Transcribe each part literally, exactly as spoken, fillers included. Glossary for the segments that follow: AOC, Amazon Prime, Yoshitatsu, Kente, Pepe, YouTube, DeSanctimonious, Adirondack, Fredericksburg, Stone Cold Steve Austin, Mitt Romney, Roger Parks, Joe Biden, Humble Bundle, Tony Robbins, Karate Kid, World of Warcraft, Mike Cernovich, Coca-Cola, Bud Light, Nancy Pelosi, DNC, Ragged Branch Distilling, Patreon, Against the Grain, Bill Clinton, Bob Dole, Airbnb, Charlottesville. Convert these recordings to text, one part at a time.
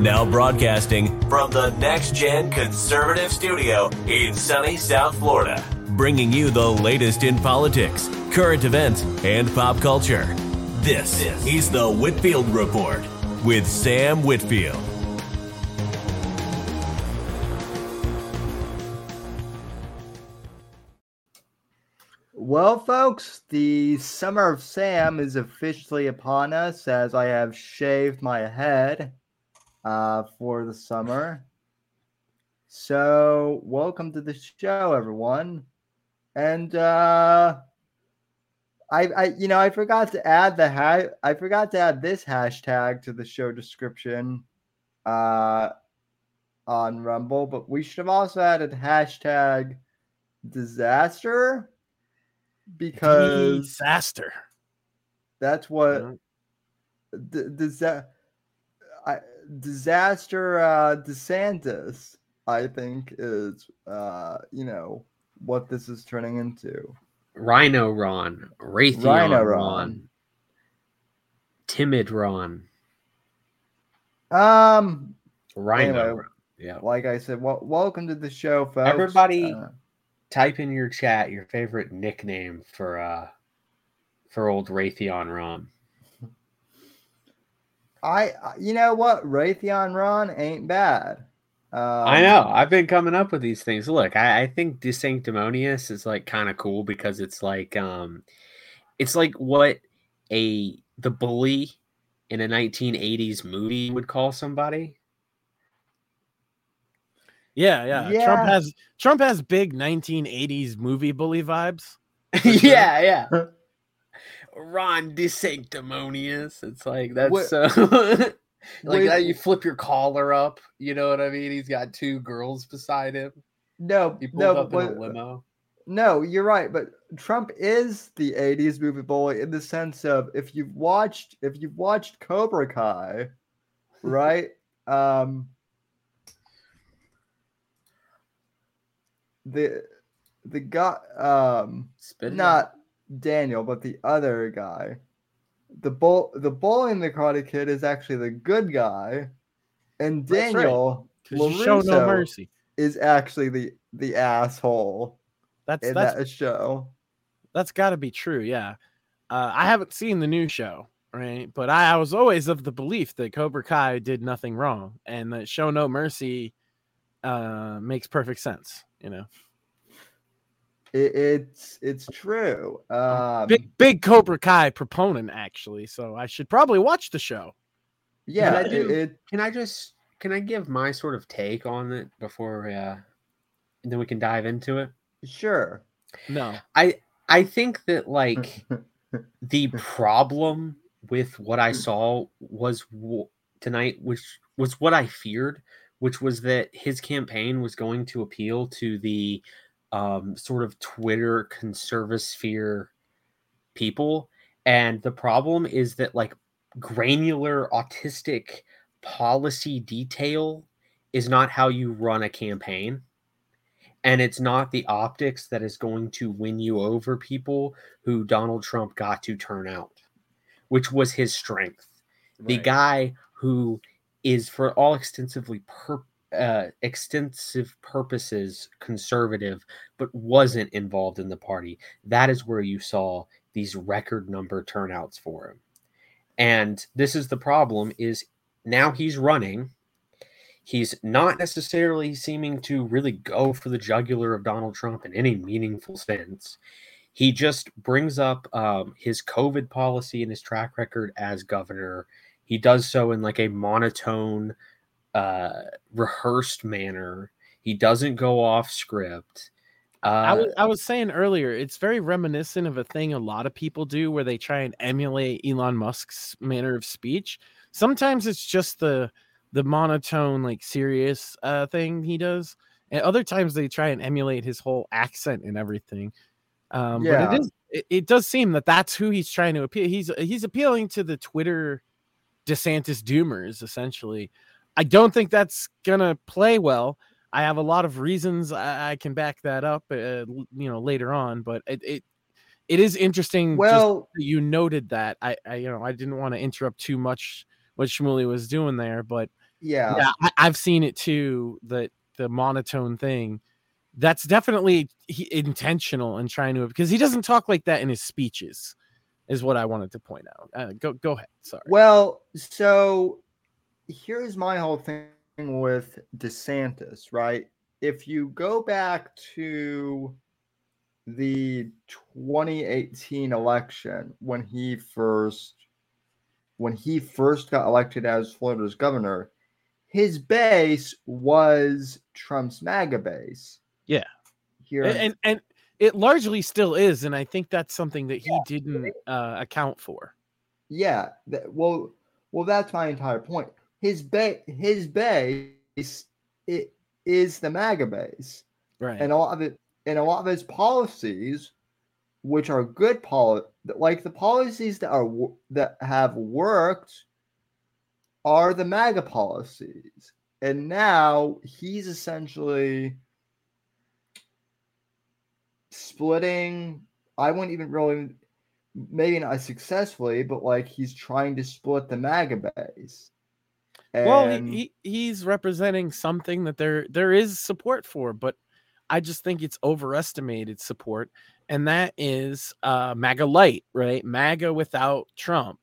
Now broadcasting from the Next Gen Conservative Studio in sunny South Florida, bringing you the latest in politics, current events, and pop culture. This is the Whitfield Report with Sam Whitfield. Well, folks, the summer of Sam is officially upon us as I have shaved my head uh, for the summer. So welcome to the show, everyone. And uh, I, I, you know, I forgot to add the ha- I forgot to add this hashtag to the show description uh, on Rumble, but we should have also added hashtag disaster. Because disaster. That's what d- disa- I, disaster uh, DeSantis, I think, is uh, you know what this is turning into. Rhino Ron, Raytheon Rhino Ron. Ron, Timid Ron, um, Rhino. Anyway, Ron. Yeah, like I said, well, welcome to the show, folks. Everybody. Uh, Type in your chat your favorite nickname for uh, for old Raytheon Ron. I, you know what, Raytheon Ron ain't bad. Um, I know. I've been coming up with these things. Look, I, I think DeSanctimonious is like kind of cool because it's like um, it's like what a the bully in a nineteen eighties movie would call somebody. Yeah, yeah, yeah. Trump has Trump has big nineteen eighties movie bully vibes. Sure. Yeah, yeah. Ron DeSanctimonious. It's like that's what, so like wait, that you flip your collar up. You know what I mean? He's got two girls beside him. No, he pulled no, up but, in a limo. No, you're right. But Trump is the eighties movie bully in the sense of if you've watched if you've watched Cobra Kai, right? um. The the guy, um, Spinner. Not Daniel, but the other guy, the bull, the bull in the Karate Kid is actually the good guy, and Daniel right. LaRusso show no mercy. Is actually the, the asshole. That's in that's, that show. That's got to be true, yeah. Uh, I haven't seen the new show, right? But I, I was always of the belief that Cobra Kai did nothing wrong, and that show no mercy uh, makes perfect sense. You know, it, it's it's true. Um, big big Cobra Kai proponent, actually. So I should probably watch the show. Yeah, I do. It, can I just can I give my sort of take on it before, uh, and then we can dive into it? Sure. No, I I think that like the problem with what I saw was w- tonight, which was what I feared. Which was that his campaign was going to appeal to the um, sort of Twitter conservasphere people. And the problem is that, like, granular autistic policy detail is not how you run a campaign. And it's not the optics that is going to win you over people who Donald Trump got to turn out, which was his strength. Right. The guy who... is for all extensively pur- uh, extensive purposes conservative, but wasn't involved in the party. That is where you saw these record number turnouts for him. And this is the problem is now he's running. He's not necessarily seeming to really go for the jugular of Donald Trump in any meaningful sense. He just brings up um, his COVID policy and his track record as governor. He does so in like a monotone, uh, rehearsed manner. He doesn't go off script. Uh, I, w- I was saying earlier, it's very reminiscent of a thing a lot of people do where they try and emulate Elon Musk's manner of speech. Sometimes it's just the the monotone, like serious uh, thing he does. And other times they try and emulate his whole accent and everything. Um, yeah. But it, is, it, it does seem that that's who he's trying to appeal. He's, he's appealing to the Twitter DeSantis doomers, essentially. I don't think that's gonna play well. I have a lot of reasons I, I can back that up, uh, you know, later on. But it it, it is interesting. Well, just, you noted that I, I you know I didn't want to interrupt too much what Shmuley was doing there, but Yeah. Yeah, I, I've seen it too, the, the monotone thing. That's definitely he, intentional in trying to, because he doesn't talk like that in his speeches, is what I wanted to point out. Uh, go go ahead. Sorry. Well, so here's my whole thing with DeSantis, right? If you go back to the twenty eighteen election, when he first when he first got elected as Florida's governor, his base was Trump's MAGA base. Yeah. Here. And, and and it largely still is. And I think that's something that he yeah. didn't uh, account for. Yeah. Well, well, that's my entire point. His ba- his base it is the MAGA base. Right. And a lot of it, and a lot of his policies, which are good poli- like the policies that are that have worked are the MAGA policies. And now he's essentially splitting, I wouldn't even really, maybe not successfully, but like he's trying to split the MAGA base. And well, he, he he's representing something that there there is support for, but I just think it's overestimated support, and that is uh, MAGA Light, right? MAGA without Trump.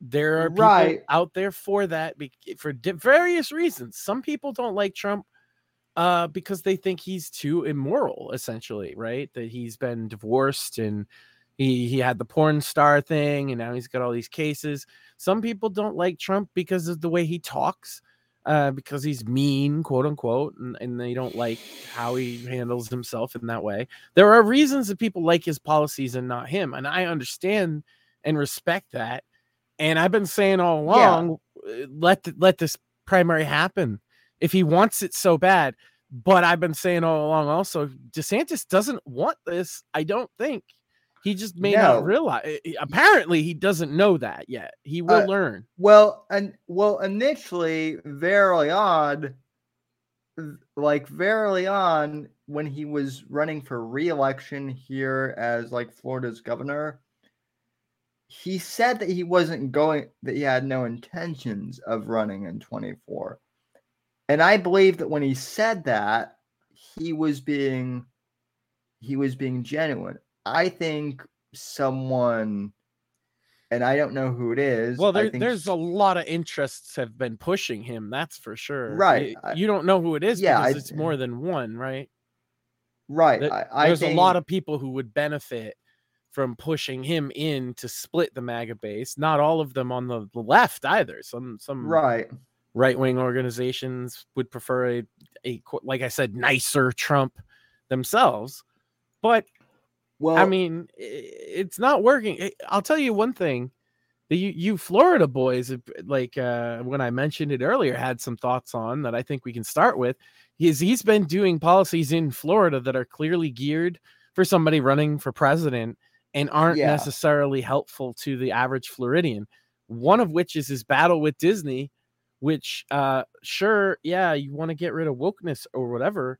There are people right. out there for that for various reasons. Some people don't like Trump uh, because they think he's too immoral, essentially, right? That he's been divorced and he, he had the porn star thing and now he's got all these cases. Some people don't like Trump because of the way he talks, uh, because he's mean, quote unquote, and, and they don't like how he handles himself in that way. There are reasons that people like his policies and not him. And I understand and respect that. And I've been saying all along, yeah. let the, let this primary happen if he wants it so bad. But I've been saying all along also, DeSantis doesn't want this. I don't think. He just may no. not realize. Apparently, he doesn't know that yet. He will uh, learn. Well, and well, initially, very on, like very on when he was running for re-election here as like Florida's governor, he said that he wasn't going, that he had no intentions of running in twenty-four. And I believe that when he said that, he was being, he was being genuine. I think someone, and I don't know who it is. Well, there, I think there's a lot of interests have been pushing him. That's for sure. Right. You, you don't know who it is yeah, because I, it's more than one, right? Right. There, I, I there's think, a lot of people who would benefit from pushing him in to split the MAGA base, not all of them on the left either. Some some right right-wing organizations would prefer a, a like I said, nicer Trump themselves. But well, I mean, it's not working. I'll tell you one thing: the you, you Florida boys, like uh, when I mentioned it earlier, had some thoughts on that. I think we can start with is he's been doing policies in Florida that are clearly geared for somebody running for president and aren't yeah. necessarily helpful to the average Floridian. One of which is his battle with Disney, which uh, sure, yeah, you want to get rid of wokeness or whatever,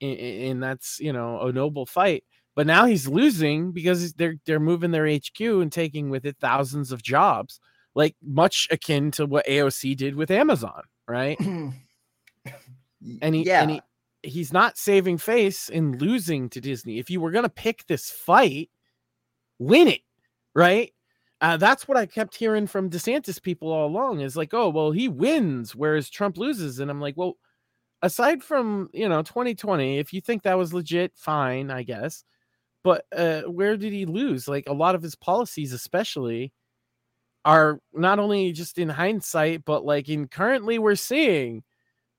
and, and that's, you know, a noble fight. But now he's losing because they're they're moving their H Q and taking with it thousands of jobs, like much akin to what A O C did with Amazon, right? and he yeah. and he he's not saving face in losing to Disney. If you were gonna pick this fight, win it, right? Uh, that's what I kept hearing from DeSantis people all along is like, oh, well, he wins, whereas Trump loses. And I'm like, well, aside from, you know, twenty twenty, if you think that was legit, fine, I guess. But uh, where did he lose? Like a lot of his policies, especially, are not only just in hindsight, but like in currently we're seeing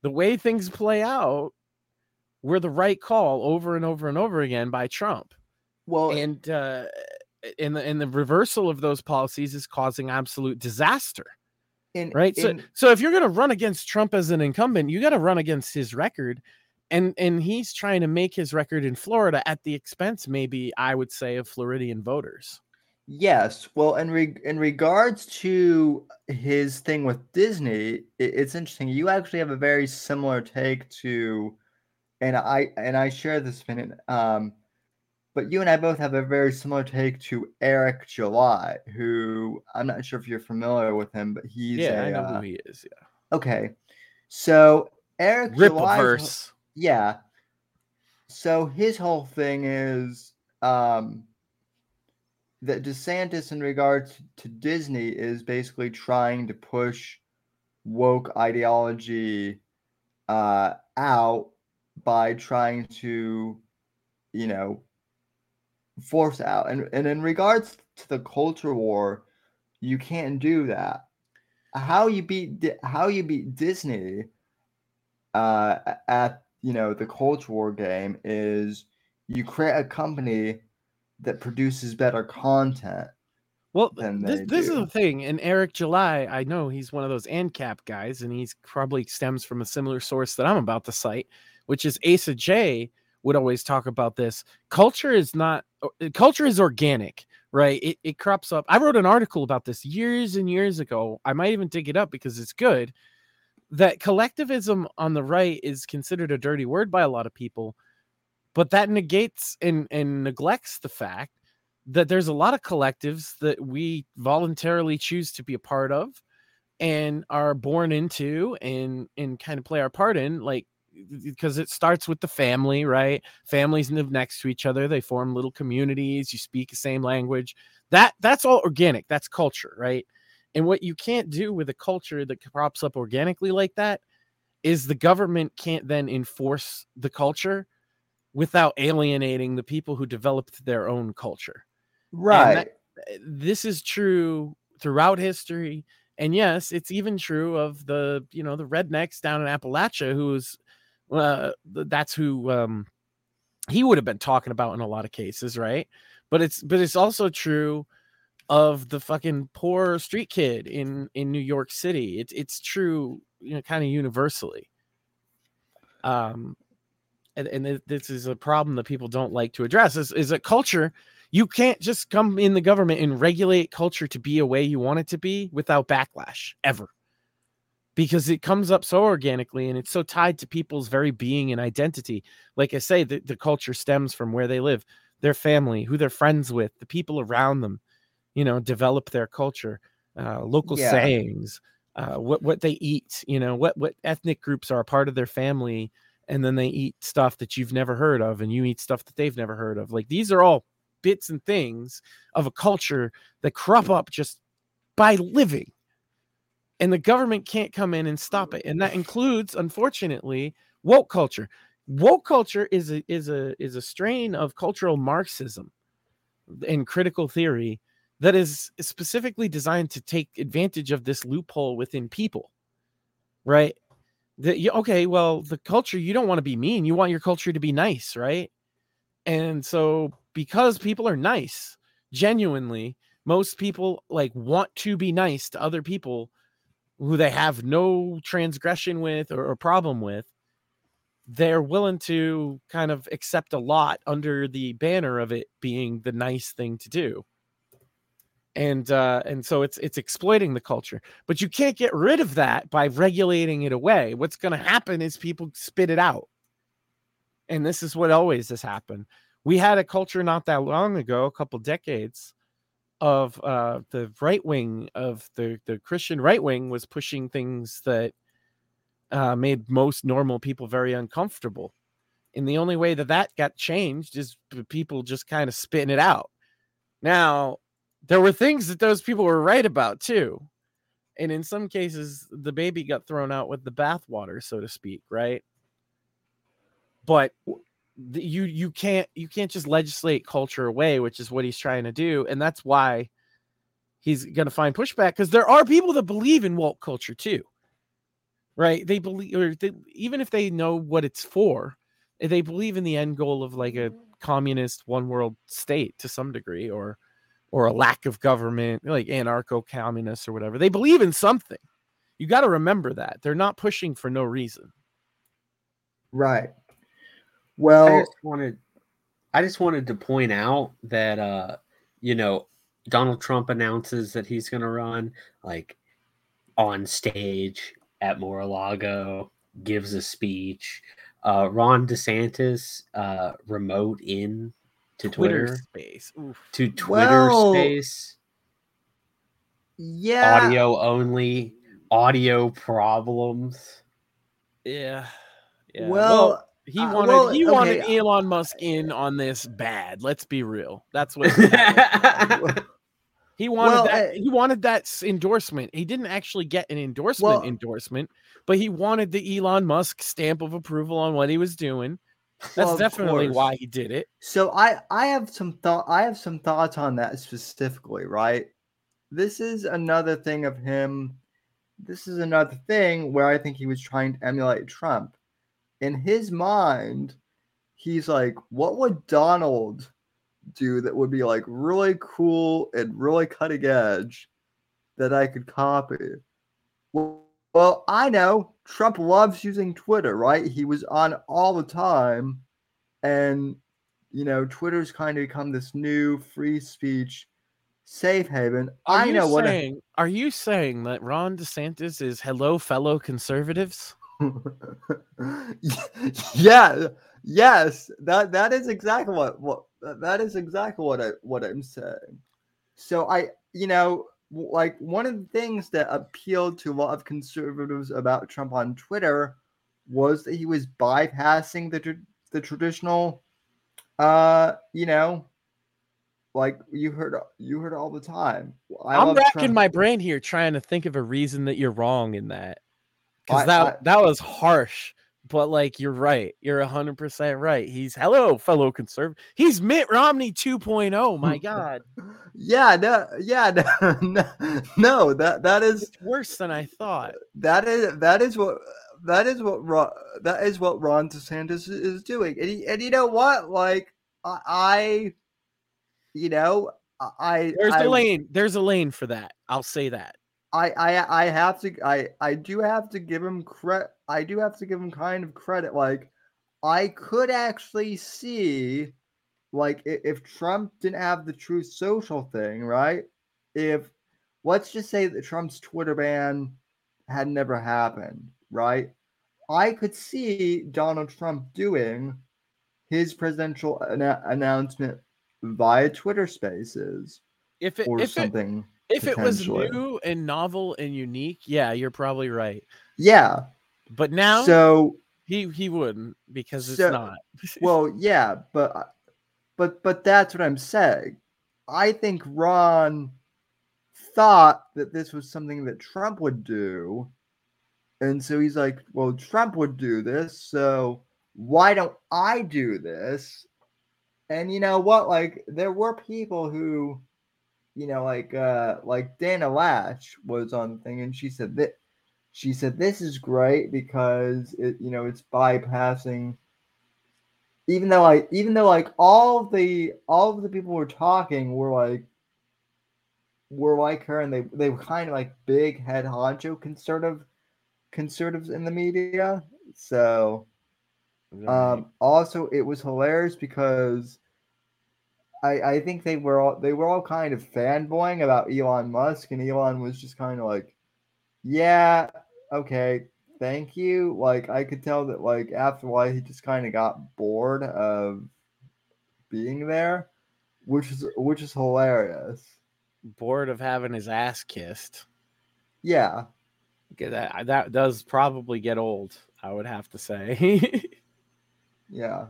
the way things play out were the right call over and over and over again by Trump. Well, and uh, and the and the reversal of those policies is causing absolute disaster, in, right? In, so, so if you're going to run against Trump as an incumbent, you got to run against his record, and and he's trying to make his record in Florida at the expense, maybe I would say, of Floridian voters. Yes, well, in re- in regards to his thing with Disney, it, it's interesting. You actually have a very similar take to, and I and I share this opinion. Um, But you and I both have a very similar take to Eric July, who I'm not sure if you're familiar with him, but he's yeah, a, I know uh, who he is. Yeah. Okay, So Eric Rippleverse. Yeah. So his whole thing is um, that DeSantis, in regards to Disney, is basically trying to push woke ideology uh, out by trying to, you know, force out. And, and in regards to the culture war, you can't do that. How you beat Di- how you beat Disney uh, at, you know, the culture war game is you create a company that produces better content. Well, this, this is the thing. And Eric July, I know he's one of those ANCAP guys, and he's probably stems from a similar source that I'm about to cite, which is Asa J would always talk about this. Culture is not culture is organic. Right. It it crops up. I wrote an article about this years and years ago. I might even dig it up because it's good. That collectivism on the right is considered a dirty word by a lot of people, but that negates and, and neglects the fact that there's a lot of collectives that we voluntarily choose to be a part of and are born into and, and kind of play our part in, like, because it starts with the family, right? Families live next to each other. They form little communities. You speak the same language. That that's all organic. That's culture, right? And what you can't do with a culture that crops up organically like that is the government can't then enforce the culture without alienating the people who developed their own culture. Right. That, this is true throughout history. And yes, it's even true of the, you know, the rednecks down in Appalachia who's, Uh, that's who um, he would have been talking about in a lot of cases, right? But it's but it's also true of the fucking poor street kid in, in New York City. It's it's true, you know, kind of universally. Um, and, and this is a problem that people don't like to address. Is is a culture? You can't just come in the government and regulate culture to be a way you want it to be without backlash ever. Because it comes up so organically and it's so tied to people's very being and identity. Like I say, the, the culture stems from where they live, their family, who they're friends with, the people around them, you know, develop their culture, uh, local yeah. sayings, uh, what, what they eat, you know, what, what ethnic groups are a part of their family. And then they eat stuff that you've never heard of and you eat stuff that they've never heard of. Like these are all bits and things of a culture that crop up just by living. And the government can't come in and stop it. And that includes, unfortunately, woke culture. Woke culture is a, is a, is a strain of cultural Marxism and critical theory that is specifically designed to take advantage of this loophole within people, right? That you, okay, well, the culture, you don't want to be mean. You want your culture to be nice, right? And so because people are nice, genuinely, most people like want to be nice to other people who they have no transgression with or, or problem with, they're willing to kind of accept a lot under the banner of it being the nice thing to do. And uh, and so it's it's exploiting the culture. But you can't get rid of that by regulating it away. What's going to happen is people spit it out. And this is what always has happened. We had a culture not that long ago, a couple decades, of uh the right wing of the the Christian right wing was pushing things that uh made most normal people very uncomfortable, and the only way that that got changed is people just kind of spitting it out. Now there were things that those people were right about too, and in some cases the baby got thrown out with the bathwater, so to speak, right? But You you can't you can't just legislate culture away, which is what he's trying to do, and that's why he's going to find pushback, because there are people that believe in woke culture too, right? They believe, or they, even if they know what it's for, they believe in the end goal of like a communist one world state to some degree, or or a lack of government, like anarcho-communists or whatever. They believe in something. You got to remember that they're not pushing for no reason, right? Well, I just wanted, I just wanted to point out that, uh, you know, Donald Trump announces that he's going to run, like, on stage at Mar-a-Lago, gives a speech. Uh, Ron DeSantis uh, remote in to Twitter, Twitter space, Oof. to Twitter well, space. Yeah, audio only, audio problems. Yeah. yeah. Well, well, he wanted uh, well, he okay. wanted Elon Musk in on this bad. Let's be real. That's what he wanted. Well, that, uh, he wanted that endorsement. He didn't actually get an endorsement well, endorsement, but he wanted the Elon Musk stamp of approval on what he was doing. That's well, definitely course. why he did it. So I, I have some thought. I have some thoughts on that specifically. Right. This is another thing of him. This is another thing where I think he was trying to emulate Trump. In his mind, he's like, what would Donald do that would be like really cool and really cutting edge that I could copy? Well, well, I know Trump loves using Twitter, right? He was on all the time. And, you know, Twitter's kind of become this new free speech safe haven. Are I know saying, what I... Are you saying that Ron DeSantis is hello, fellow conservatives? yeah. Yes. That that is exactly what, what that is exactly what I what I'm saying. So I, you know, like one of the things that appealed to a lot of conservatives about Trump on Twitter was that he was bypassing the, tr- the traditional, uh, you know, like you heard, you heard all the time. I I'm racking Trump. my brain here trying to think of a reason that you're wrong in that. Cause I, that, I, that was harsh, but like, you're right. You're a hundred percent right. He's hello, fellow conservative. He's Mitt Romney two point oh. My God. Yeah. No, yeah. No, no that, that is it's worse than I thought. That is, that is what, that is what, Ron, that is what Ron DeSantis is doing. And, he, and you know what? Like I, I you know, I, there's I, a lane. There's a lane for that. I'll say that. I, I, I have to, I, I do have to give him credit. I do have to give him kind of credit. Like I could actually see, like if Trump didn't have the Truth Social thing, right? If let's just say that Trump's Twitter ban had never happened, right? I could see Donald Trump doing his presidential an- announcement via Twitter Spaces if it, or if something. It... If it was new and novel and unique, yeah, you're probably right. Yeah. But now so he he wouldn't because it's so, not. Well, yeah, but but but that's what I'm saying. I think Ron thought that this was something that Trump would do. And so he's like, well, Trump would do this, so why don't I do this? And you know what? Like there were people who You know, like uh, like Dana Latch was on the thing, and she said that she said this is great because it, you know, it's bypassing. Even though like even though like all the all of the people who were talking were like were like her, and they they were kind of like big head honcho conservative conservatives in the media. So, um, also it was hilarious because. I, I think they were all they were all kind of fanboying about Elon Musk, and Elon was just kind of like, yeah, okay, thank you. Like I could tell that like after a while he just kind of got bored of being there, which is which is hilarious. Bored of having his ass kissed. Yeah, that that does probably get old. I would have to say. yeah.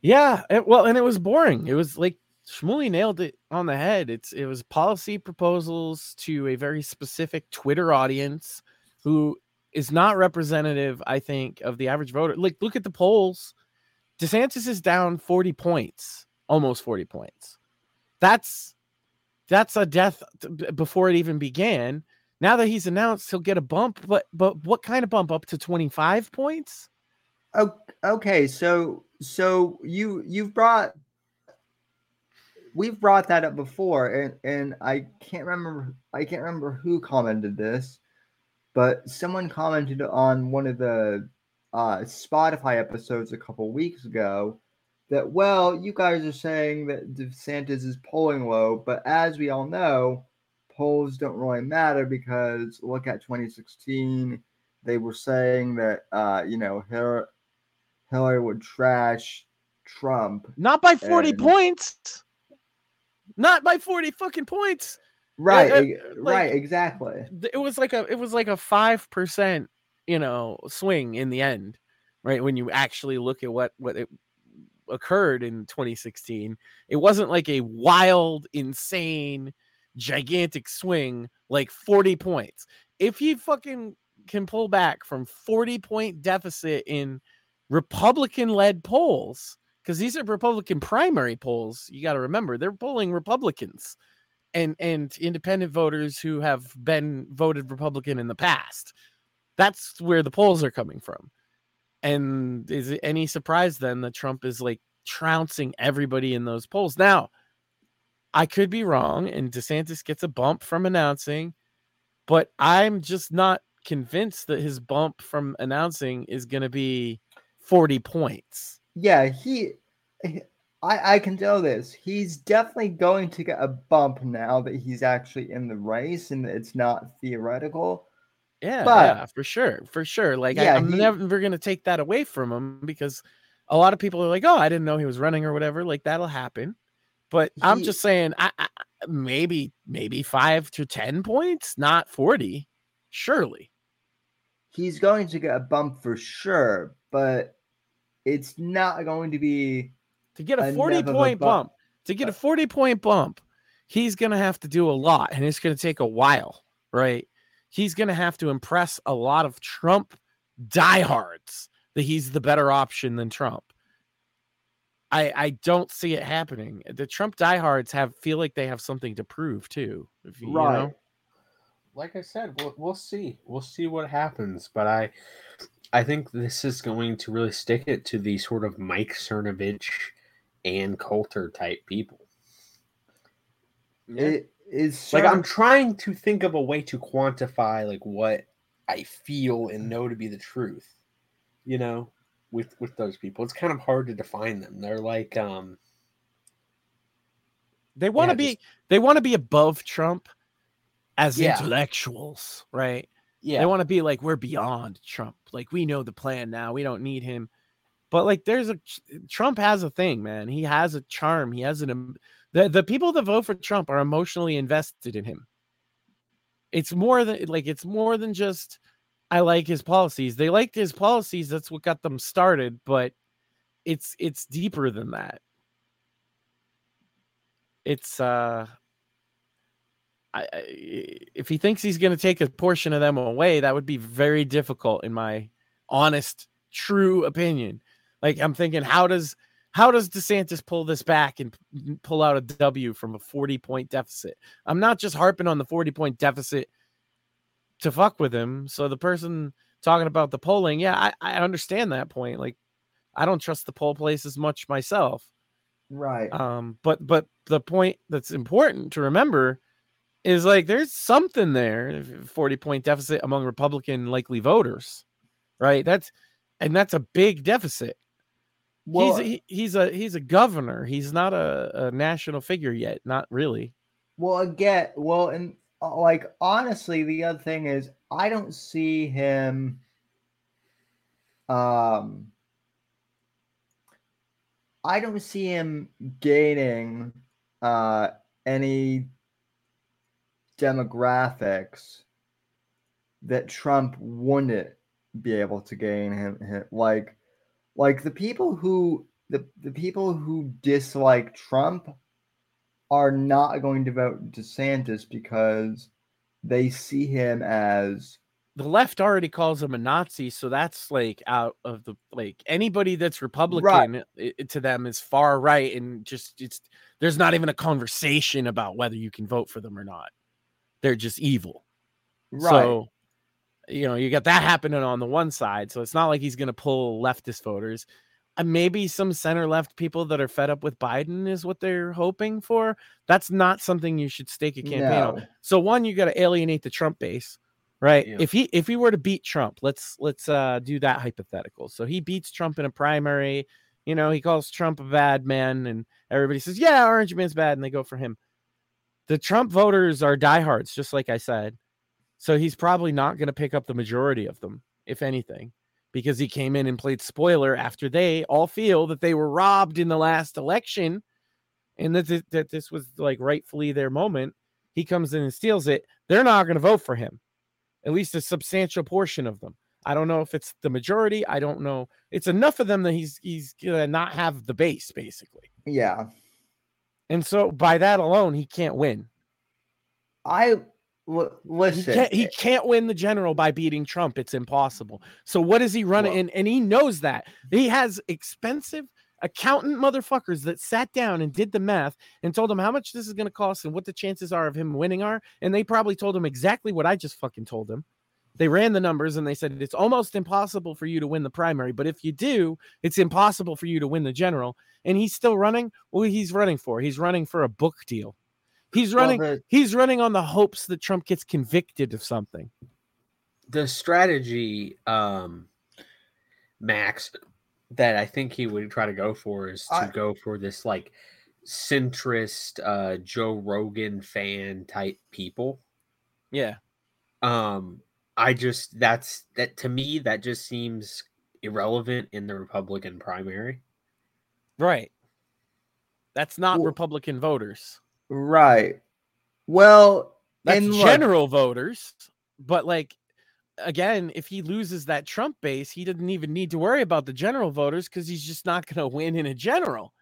Yeah, it, well, and it was boring. It was like Shmuley nailed it on the head. It's it was policy proposals to a very specific Twitter audience who is not representative, I think, of the average voter. Like, look at the polls. DeSantis is down forty points, almost forty points. That's that's a death before it even began. Now that he's announced, he'll get a bump, but but what kind of bump? Up to twenty-five points? Oh, okay, so. So you you've brought we've brought that up before, and, and I can't remember I can't remember who commented this, but someone commented on one of the uh, Spotify episodes a couple weeks ago that well you guys are saying that DeSantis is polling low, but as we all know, polls don't really matter because look at twenty sixteen, they were saying that uh, you know Hillary. Hillary would trash Trump. Not by forty and... points. Not by forty fucking points. Right. It, it, like, right. Exactly. It was like a. It was like a five percent you know, swing in the end, right? When you actually look at what, what it occurred in twenty sixteen, it wasn't like a wild, insane, gigantic swing, like forty points. If he fucking can pull back from forty point deficit in Republican led polls, because these are Republican primary polls, you got to remember they're polling Republicans and and independent voters who have been voted Republican in the past. That's where the polls are coming from. And is it any surprise then that Trump is like trouncing everybody in those polls? Now, I could be wrong and DeSantis gets a bump from announcing, but I'm just not convinced that his bump from announcing is going to be forty points. Yeah, he, I, I can tell this. He's definitely going to get a bump now that he's actually in the race and it's not theoretical. Yeah, but, yeah, for sure. For sure. Like, yeah, I, I'm he, never going to take that away from him because a lot of people are like, oh, I didn't know he was running or whatever. Like, that'll happen. But he, I'm just saying, I, I, maybe, maybe five to ten points, not forty. Surely. He's going to get a bump for sure, but it's not going to be. To get a forty point bump, bump, to get a forty point bump, he's going to have to do a lot, and it's going to take a while, right? He's going to have to impress a lot of Trump diehards that he's the better option than Trump. I, I don't see it happening. The Trump diehards have feel like they have something to prove too. If you, right. You know? Like I said, we'll we'll see. We'll see what happens. But I I think this is going to really stick it to the sort of Mike Cernovich and Coulter type people. Yeah. It is like, I'm trying to think of a way to quantify like what I feel and know to be the truth, you know, with with those people. It's kind of hard to define them. They're like um they want to yeah, be just, they want to be above Trump as yeah. intellectuals, right? Yeah. They want to be like, we're beyond Trump. Like, we know the plan now. We don't need him. But like, there's a Trump has a thing, man. He has a charm. He has an The the people that vote for Trump are emotionally invested in him. It's more than like it's more than just I like his policies. They liked his policies. That's what got them started. But it's it's deeper than that. It's uh, I, I if he thinks he's going to take a portion of them away, that would be very difficult, in my honest, true opinion. Like, I'm thinking, how does. How does DeSantis pull this back and pull out a W from a forty point deficit? I'm not just harping on the forty point deficit to fuck with him. So the person talking about the polling, yeah, I, I understand that point. Like, I don't trust the poll place as much myself. Right. Um, but, but the point that's important to remember is like, there's something there, forty point deficit among Republican likely voters, right? That's, and that's a big deficit. Well, he's a, he, he's a he's a governor. He's not a, a national figure yet. Not really. Well, again, well, and like, honestly, the other thing is, I don't see him. Um, I don't see him gaining uh, any demographics that Trump wouldn't be able to gain him, him like. Like, the people who the, the people who dislike Trump are not going to vote DeSantis because they see him as, the left already calls him a Nazi, so that's like out of the, like, anybody that's Republican, right, it, it, to them is far right, and just it's there's not even a conversation about whether you can vote for them or not. They're just evil. Right. So, you know, you got that happening on the one side. So it's not like he's going to pull leftist voters. And maybe some center left people that are fed up with Biden is what they're hoping for. That's not something you should stake a campaign no. on. So one, you got to alienate the Trump base, right? Yeah. If he, if he were to beat Trump, let's, let's uh, do that hypothetical. So he beats Trump in a primary, you know, he calls Trump a bad man and everybody says, yeah, Orange Man's bad. And they go for him. The Trump voters are diehards, just like I said. So he's probably not going to pick up the majority of them, if anything, because he came in and played spoiler after they all feel that they were robbed in the last election and that, th- that this was like rightfully their moment. He comes in and steals it. They're not going to vote for him, at least a substantial portion of them. I don't know if it's the majority. I don't know. It's enough of them that he's he's gonna not have the base, basically. Yeah. And so by that alone, he can't win. I l- listen. He can't, he can't win the general by beating Trump. It's impossible. So what is he running? Well, and, and he knows that. He has expensive accountant motherfuckers that sat down and did the math and told him how much this is going to cost and what the chances are of him winning are. And they probably told him exactly what I just fucking told him. They ran the numbers and they said, it's almost impossible for you to win the primary, but if you do, it's impossible for you to win the general. And he's still running. What he's running for? He's running for a book deal. He's running. Well, the, he's running on the hopes that Trump gets convicted of something. The strategy, um, Max, that I think he would try to go for is to I, go for this like centrist, uh, Joe Rogan fan type people. Yeah. Um, I just, that's that to me, that just seems irrelevant in the Republican primary. Right. That's not well, Republican voters. Right. Well, that's general like, voters. But like, again, if he loses that Trump base, he doesn't even need to worry about the general voters because he's just not going to win in a general.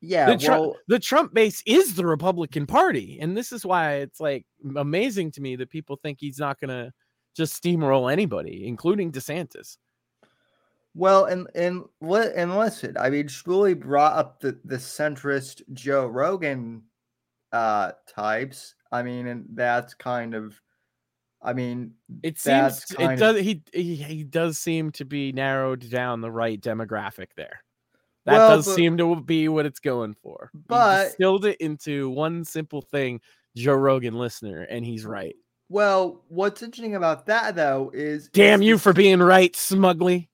Yeah. The, Tru- well, the Trump base is the Republican Party. And this is why it's like amazing to me that people think he's not going to just steamroll anybody, including DeSantis. Well, and and and listen, I mean, Shmuley brought up the, the centrist Joe Rogan uh, types. I mean, and that's kind of, I mean, it seems it does. Of, he, he he does seem to be narrowed down the right demographic there. That well, does but, seem to be what it's going for. But he distilled it into one simple thing: Joe Rogan listener, and he's right. Well, what's interesting about that, though, is... Damn you for being right, Smugly.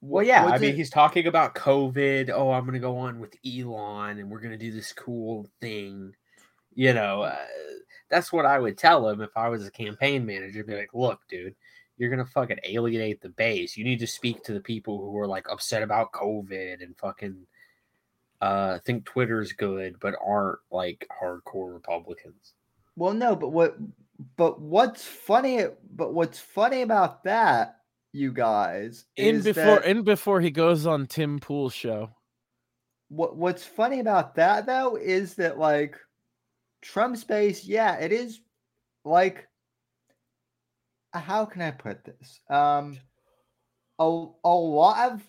Well, yeah, what's I it? mean, he's talking about COVID. Oh, I'm going to go on with Elon, and we're going to do this cool thing. You know, uh, that's what I would tell him if I was a campaign manager. I'd be like, look, dude, you're going to fucking alienate the base. You need to speak to the people who are, like, upset about COVID and fucking uh, think Twitter's good but aren't, like, hardcore Republicans. Well, no, but what, but what's funny, but what's funny about that, you guys, in is before, that, in before he goes on Tim Pool's show. What What's funny about that though is that like Trump's base, yeah, it is like, how can I put this? Um, a a lot of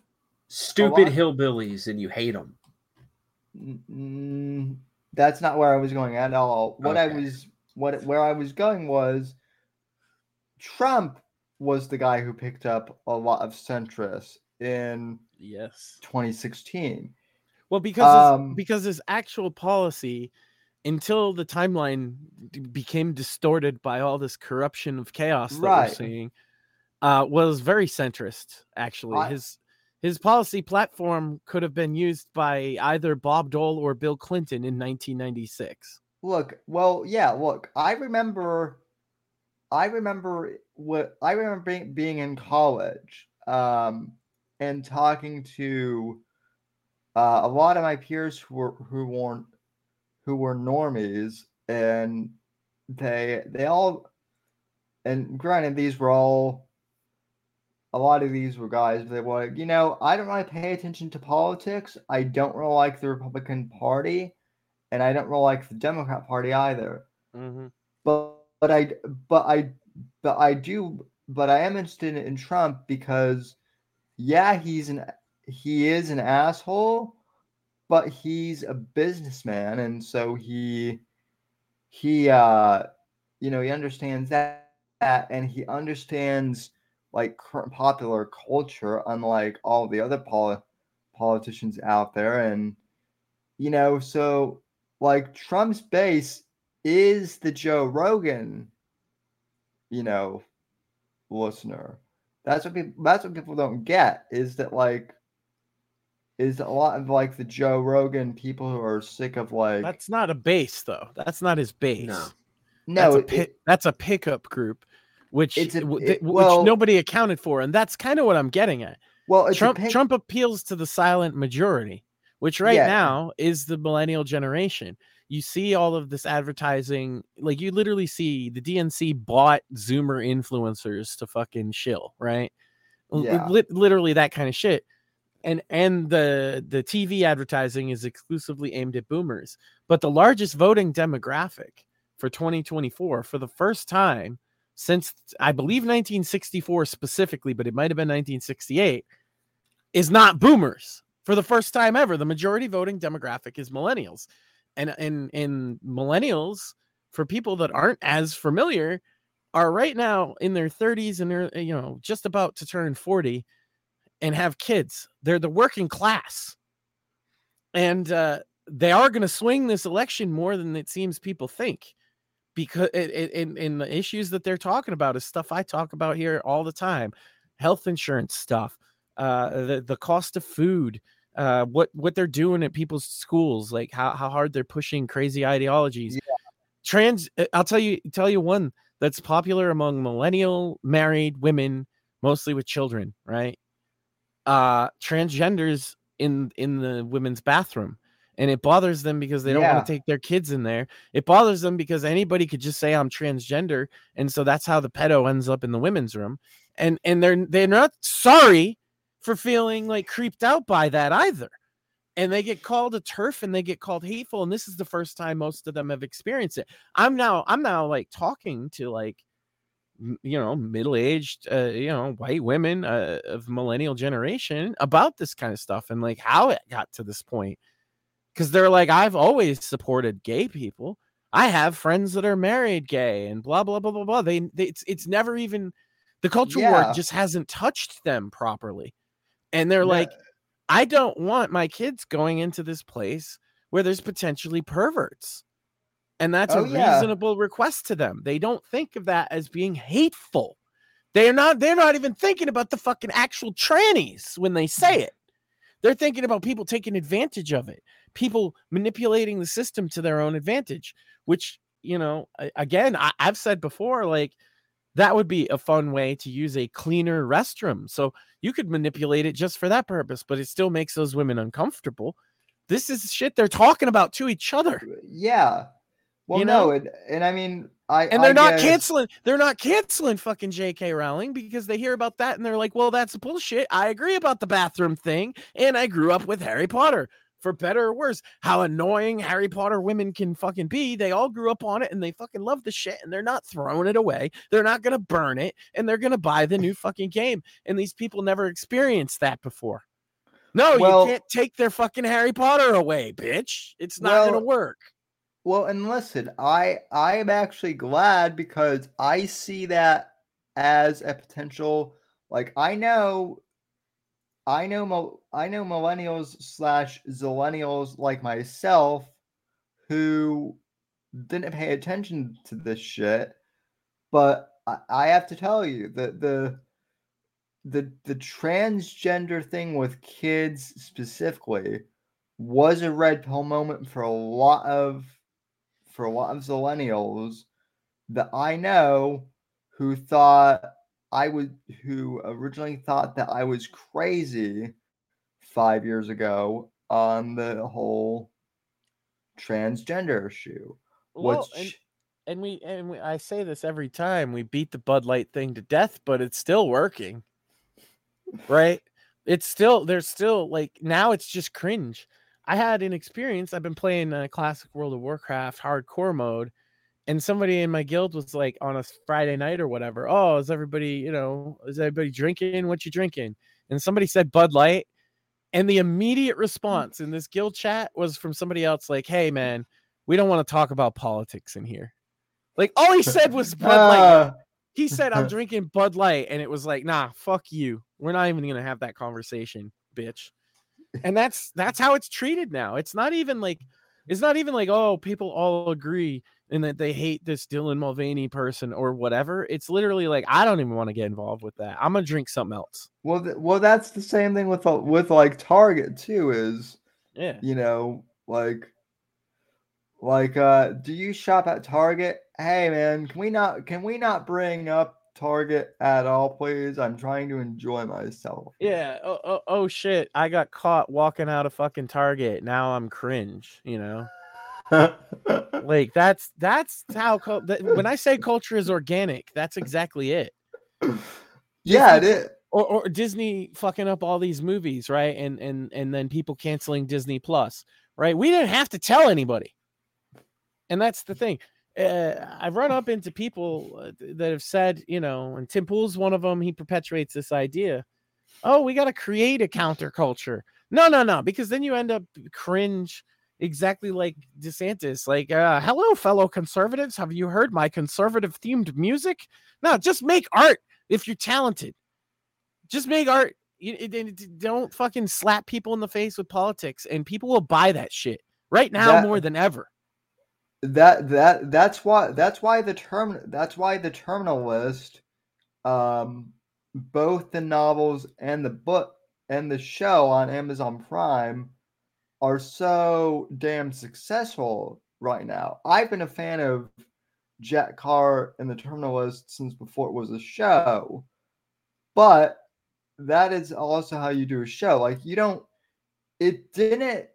stupid lot of, hillbillies, and you hate them. Mm, that's not where I was going at all. What okay. I was. What where I was going was Trump was the guy who picked up a lot of centrists in yes twenty sixteen. Well, because um, his, because his actual policy, until the timeline became distorted by all this corruption of chaos that right. we're seeing, uh, was very centrist. Actually, I, his his policy platform could have been used by either Bob Dole or Bill Clinton in nineteen ninety-six. Look, well, yeah, look, I remember, I remember what I remember being, being in college, um, and talking to uh, a lot of my peers who were, who weren't, who were normies, and they, they all, and granted, these were all, a lot of these were guys, they were like, you know, I don't really pay attention to politics. I don't really like the Republican Party. And I don't really like the Democrat Party either, mm-hmm. but but I but I but I do but I am interested in Trump because yeah he's an he is an asshole, but he's a businessman, and so he he uh you know he understands that, that and he understands like current popular culture, unlike all the other poli- politicians out there, and you know so. Like Trump's base is the Joe Rogan, you know, listener. That's what people. That's what people don't get is that like, is a lot of like the Joe Rogan people who are sick of like. That's not a base though. That's not his base. No, no that's, a, it, that's a pickup group, which it's a, it, well, which nobody accounted for, and that's kind of what I'm getting at. Well, it's Trump pick- Trump appeals to the silent majority. Which right yeah. now is the millennial generation. you see all of this advertising, like you literally see the D N C bought Zoomer influencers to fucking shill, right? Yeah. L- literally that kind of shit. And and the the T V advertising is exclusively aimed at boomers. But the largest voting demographic for twenty twenty-four, for the first time since, I believe, nineteen sixty-four specifically, but it might have been nineteen sixty-eight, is not boomers. For the first time ever, the majority voting demographic is millennials. And, and, and millennials, for people that aren't as familiar, are right now in their thirties and they're, you know, just about to turn forty and have kids. They're the working class. And uh, they are going to swing this election more than it seems people think, because in, in the issues that they're talking about is stuff I talk about here all the time. Health insurance stuff, uh, the, the cost of food, uh, what, what they're doing at people's schools, like how, how hard they're pushing crazy ideologies. Yeah. Trans. I'll tell you, tell you one that's popular among millennial married women, mostly with children, right? Uh, transgenders in, in the women's bathroom. And it bothers them because they don't yeah. want to take their kids in there. It bothers them because anybody could just say I'm transgender. And so that's how the pedo ends up in the women's room. And and they're they're not sorry for feeling like creeped out by that either. And they get called a turf and they get called hateful. And this is the first time most of them have experienced it. I'm now I'm now like talking to like, you know, middle-aged, uh, you know, white women uh, of millennial generation about this kind of stuff and like how it got to this point. Because they're like, I've always supported gay people. I have friends that are married gay and blah, blah, blah, blah, blah. They, they it's it's never even, the culture yeah. war just hasn't touched them properly. And they're yeah. like, I don't want my kids going into this place where there's potentially perverts. And that's oh, a yeah. reasonable request to them. They don't think of that as being hateful. They're not, they're not even thinking about the fucking actual trannies when they say it. They're thinking about people taking advantage of it, people manipulating the system to their own advantage, which, you know, again, I, I've said before, like that would be a fun way to use a cleaner restroom. So you could manipulate it just for that purpose, but it still makes those women uncomfortable. This is shit they're talking about to each other. Yeah. Well, you know? no. And, and I mean, I, and they're I not guess... canceling. They're not canceling fucking J K Rowling because they hear about that and they're like, well, that's bullshit. I agree about the bathroom thing. And I grew up with Harry Potter, for better or worse. How annoying Harry Potter women can fucking be. They all grew up on it and they fucking love the shit and they're not throwing it away. They're not going to burn it and they're going to buy the new fucking game. And these people never experienced that before. No, well, you can't take their fucking Harry Potter away, bitch. It's not well, going to work. Well, and listen, I I am actually glad because I see that as a potential. Like I know, I know, I know millennials slash zillennials like myself who didn't pay attention to this shit. But I, I have to tell you that the the the transgender thing with kids specifically was a red pill moment for a lot of. for a lot of millennials that I know who thought I would, who originally thought that I was crazy five years ago on the whole transgender issue. Well, which... and, and we, and we, I say this every time, we beat the Bud Light thing to death, but it's still working, right? It's still, there's still like, now it's just cringe. I had an experience. I've been playing a classic World of Warcraft hardcore mode, and somebody in my guild was like on a Friday night or whatever. Oh, is everybody, you know, is everybody drinking? What you drinking? And somebody said Bud Light. And the immediate response in this guild chat was from somebody else like, hey man, we don't want to talk about politics in here. Like all he said was Bud Light. He said, I'm drinking Bud Light. And it was like, nah, fuck you. We're not even going to have that conversation, bitch. And that's that's how it's treated now. It's not even like it's not even like, oh, people all agree and that they hate this Dylan Mulvaney person or whatever. It's literally like, I don't even want to get involved with that. I'm gonna drink something else. Well, th- well, that's the same thing with with like Target too. Is yeah, you know, like like uh, do you shop at Target? Hey man, can we not can we not bring up Target at all, please? I'm trying to enjoy myself. Yeah. Oh, oh, oh shit! I got caught walking out of fucking Target. Now I'm cringe. You know. Like that's that's how that, when I say culture is organic, that's exactly it. Yeah, it is. Or, or Disney fucking up all these movies, right? And and and then people canceling Disney Plus, right? We didn't have to tell anybody, and that's the thing. Uh, I've run up into people that have said, you know, and Tim Pool's one of them. He perpetuates this idea. Oh, we got to create a counterculture. No, no, no, because then you end up cringe, exactly like DeSantis. Like, uh, hello, fellow conservatives. Have you heard my conservative themed music? No, just make art if you're talented. Just make art. You, it, it, don't fucking slap people in the face with politics, and people will buy that shit right now that, more than ever. That that that's why that's why the term that's why the Terminal List, um, both the novels and the book and the show on Amazon Prime are so damn successful right now. I've been a fan of Jack Carr and the Terminal List since before it was a show, but that is also how you do a show. Like, you don't, it didn't,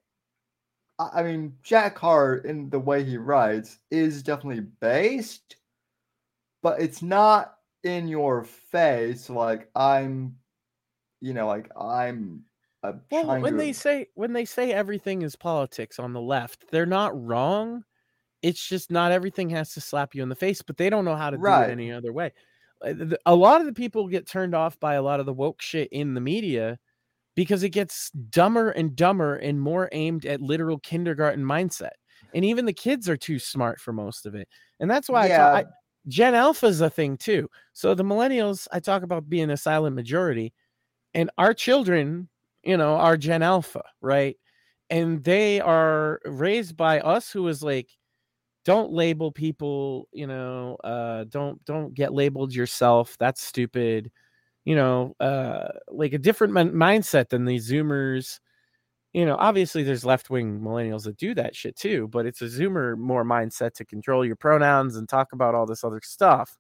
I mean, Jack Carr, in the way he writes, is definitely based, but it's not in your face. Like, I'm, you know, like I'm. Uh, well, when to... they say, when they say everything is politics on the left, they're not wrong. It's just not everything has to slap you in the face, but they don't know how to right. do it any other way. A lot of the people get turned off by a lot of the woke shit in the media because it gets dumber and dumber and more aimed at literal kindergarten mindset. And even the kids are too smart for most of it. And that's why yeah. I, I, Gen Alpha is a thing too. So the millennials, I talk about being a silent majority, and our children, you know, are Gen Alpha, right? And they are raised by us who is like, don't label people, you know, uh, don't, don't get labeled yourself. That's stupid. You know, uh, like a different min- mindset than these Zoomers. You know, obviously there's left-wing millennials that do that shit too, but it's a Zoomer more mindset to control your pronouns and talk about all this other stuff.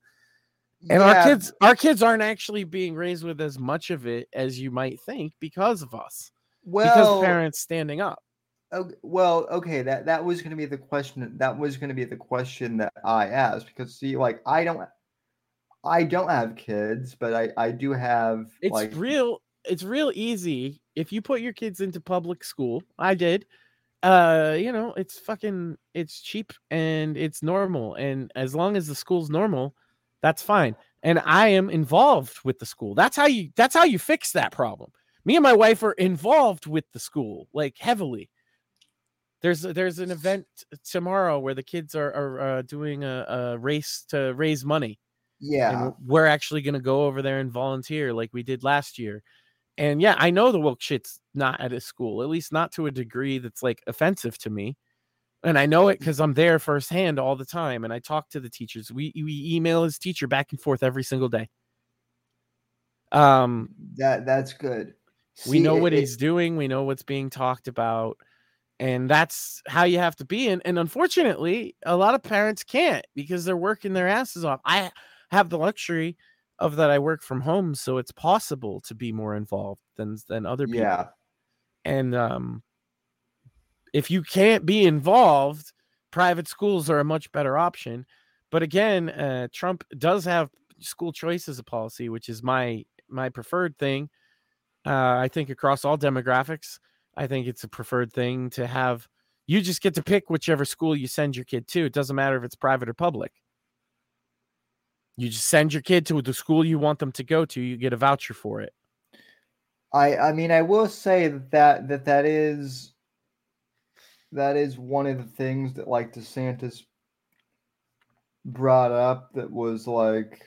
And yeah. our kids, our kids aren't actually being raised with as much of it as you might think because of us, well, because of parents standing up. Okay, well, okay, that, that was going to be the question. That was going to be the question that I asked, because see, like, I don't, I don't have kids, but I, I do have. It's like, real. It's real easy if you put your kids into public school. I did. Uh, you know, it's fucking, it's cheap and it's normal, and as long as the school's normal, that's fine. And I am involved with the school. That's how you. That's how you fix that problem. Me and my wife are involved with the school, like heavily. There's there's an event tomorrow where the kids are, are uh, doing a, a race to raise money. Yeah. And we're actually going to go over there and volunteer like we did last year. And yeah, I know the woke shit's not at a school, at least not to a degree that's like offensive to me. And I know it because I'm there firsthand all the time. And I talk to the teachers. We we email his teacher back and forth every single day. Um, that That's good. See, we know what it, he's it, doing. We know what's being talked about. And that's how you have to be. And, and unfortunately, a lot of parents can't because they're working their asses off. I have the luxury of that. I work from home, so it's possible to be more involved than, than other people. Yeah. And um, if you can't be involved, private schools are a much better option. But again, uh, Trump does have school choice as a policy, which is my, my preferred thing. Uh, I think across all demographics. I think it's a preferred thing to have. You just get to pick whichever school you send your kid to. It doesn't matter if it's private or public. You just send your kid to the school you want them to go to. You get a voucher for it. I, I mean, I will say that that that is that is one of the things that like DeSantis brought up. That was like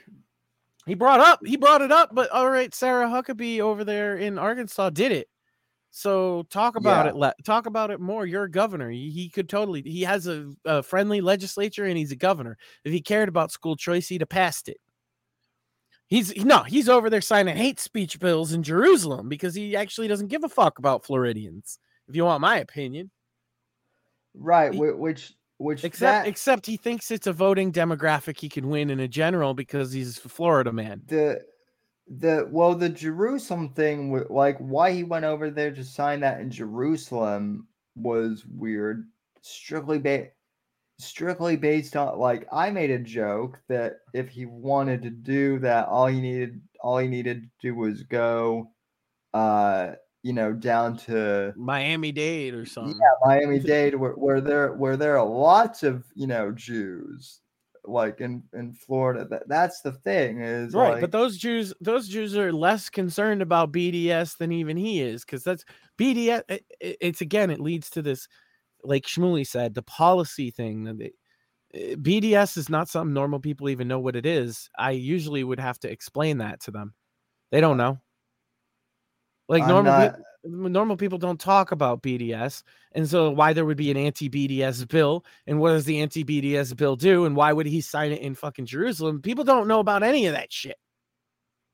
he brought up he brought it up. But all right, Sarah Huckabee over there in Arkansas did it. So talk about yeah. it. Le- talk about it more. You're a governor. He, he could totally. He has a, a friendly legislature, and he's a governor. If he cared about school choice, he'd have passed it. He's no. He's over there signing hate speech bills in Jerusalem because he actually doesn't give a fuck about Floridians. If you want my opinion, right? He, which which except that, except he thinks it's a voting demographic he can win in a general because he's a Florida man. The. The well, the Jerusalem thing, like why he went over there to sign that in Jerusalem was weird. Strictly, ba- strictly based on, like, I made a joke that if he wanted to do that, all he needed, all he needed to do was go, uh, you know, down to Miami-Dade or something. Yeah, Miami-Dade, where, where there, where there are lots of, you know, Jews, like in, in Florida. That, that's the thing is right. Like, but those Jews, those Jews are less concerned about B D S than even he is, because that's B D S. It, it's again, it leads to this, like Shmuley said, the policy thing. That they, B D S is not something normal people even know what it is. I usually would have to explain that to them. They don't know. Like normal, not... people, normal people don't talk about B D S, and so why there would be an anti-B D S bill, and what does the anti-B D S bill do, and why would he sign it in fucking Jerusalem? People don't know about any of that shit.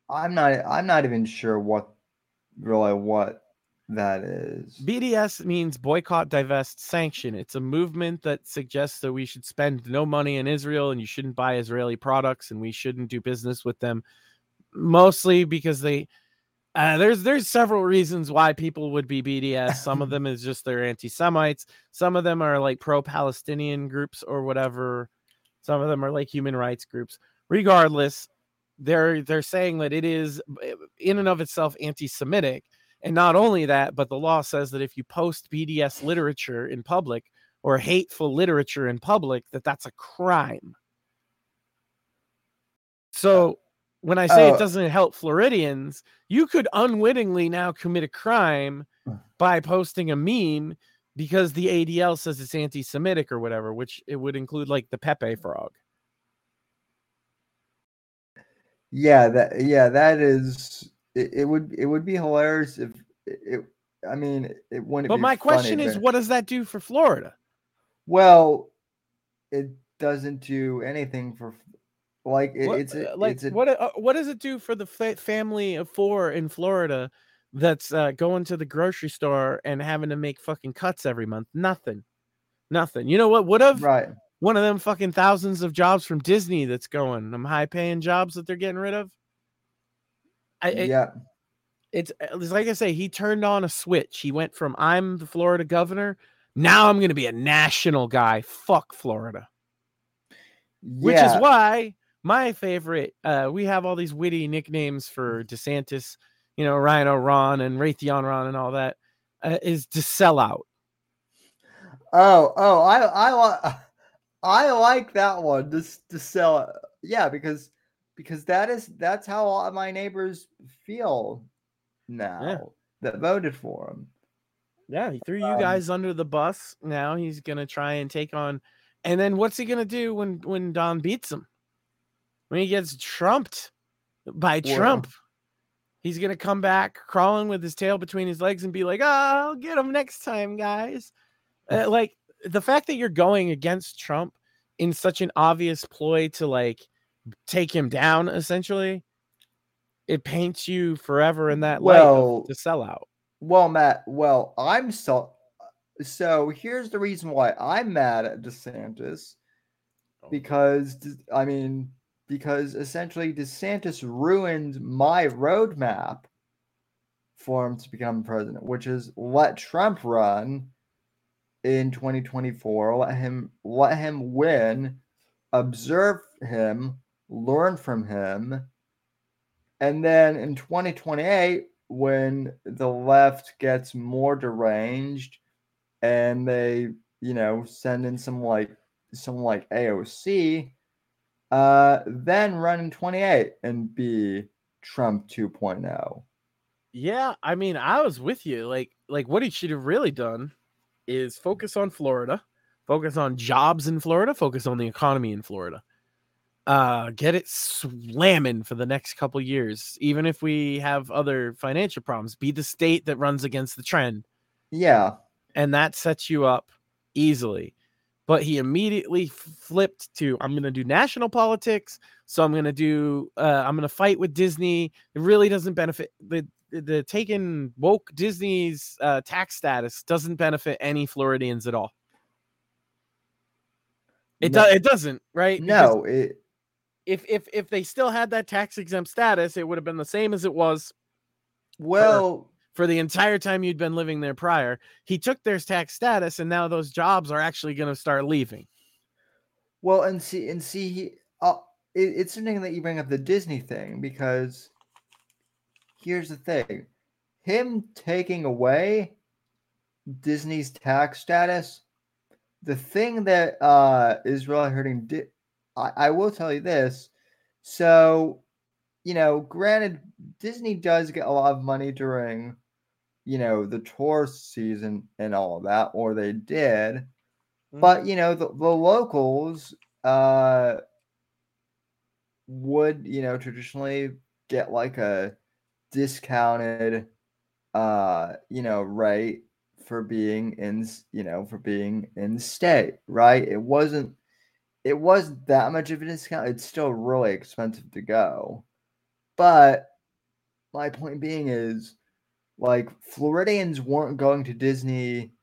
I'm not. I'm not even sure what really what that is. B D S means boycott, divest, sanction. It's a movement that suggests that we should spend no money in Israel, and you shouldn't buy Israeli products, and we shouldn't do business with them, mostly because they. Uh, there's there's several reasons why people would be B D S. Some of them is just they're anti-Semites. Some of them are like pro-Palestinian groups or whatever. Some of them are like human rights groups. Regardless, they're they're saying that it is in and of itself anti-Semitic. And not only that, but the law says that if you post B D S literature in public or hateful literature in public, that that's a crime. So... When I say oh. it doesn't help Floridians, you could unwittingly now commit a crime by posting a meme because the A D L says it's anti-Semitic or whatever, which it would include like the Pepe frog. Yeah, that yeah, that is it, it would it would be hilarious if it I mean it wouldn't But be my funny, question but... is, what does that do for Florida? Well, it doesn't do anything for Like it, what, it's a, like it's a, what uh, what does it do for the fa- family of four in Florida that's uh, going to the grocery store and having to make fucking cuts every month? Nothing, nothing. You know what would have? Right. One of them fucking thousands of jobs from Disney that's going. Them high paying jobs that they're getting rid of. I, it, yeah. It's, it's like I say, he turned on a switch. He went from I'm the Florida governor. Now I'm going to be a national guy. Fuck Florida. Yeah. Which is why. My favorite, uh, we have all these witty nicknames for DeSantis, you know, Rhino Ron and Raytheon Ron and all that, uh, is to sell out. Oh, oh, I, I, I like that one. Just to sell, yeah, because because that is that's how all my neighbors feel now yeah. that voted for him. Yeah, he threw um, you guys under the bus. Now he's gonna try and take on, and then what's he gonna do when when Don beats him? When he gets trumped by Whoa. Trump, he's going to come back crawling with his tail between his legs and be like, oh, I'll get him next time, guys. Uh, like the fact that you're going against Trump in such an obvious ploy to like take him down, essentially, it paints you forever in that well, light of the sellout. Well, Matt, well, I'm so. So here's the reason why I'm mad at DeSantis, because I mean, Because essentially DeSantis ruined my roadmap for him to become president, which is let Trump run in twenty twenty-four, let him let him win, observe him, learn from him, and then in twenty twenty-eight, when the left gets more deranged and they, you know, send in some like some like A O C. Uh, then run in twenty-eight and be Trump two point oh. Yeah, I mean, I was with you. Like, like what he should have really done is focus on Florida, focus on jobs in Florida, focus on the economy in Florida. Uh, get it slamming for the next couple years, even if we have other financial problems. Be the state that runs against the trend. Yeah. And that sets you up easily. But he immediately flipped to, I'm going to do national politics. So I'm going to do, uh, I'm going to fight with Disney. It really doesn't benefit. The, the, the taking woke Disney's uh, tax status doesn't benefit any Floridians at all. It, no. do, it doesn't, right? No. It... If, if, if they still had that tax exempt status, it would have been the same as it was. Well... For... For the entire time you'd been living there prior, he took their tax status, and now those jobs are actually going to start leaving. Well, and see, and see, uh, it, it's interesting that you bring up the Disney thing, because here's the thing: him taking away Disney's tax status, the thing that uh, is really hurting. Di- I, I will tell you this. So, you know, granted, Disney does get a lot of money during, you know, the tourist season and all of that, or they did. But, you know, the, the locals uh, would, you know, traditionally get like a discounted, uh, you know, rate for being in, you know, for being in the state, right? It wasn't, it wasn't that much of a discount. It's still really expensive to go. But my point being is, like, Floridians weren't going to Disney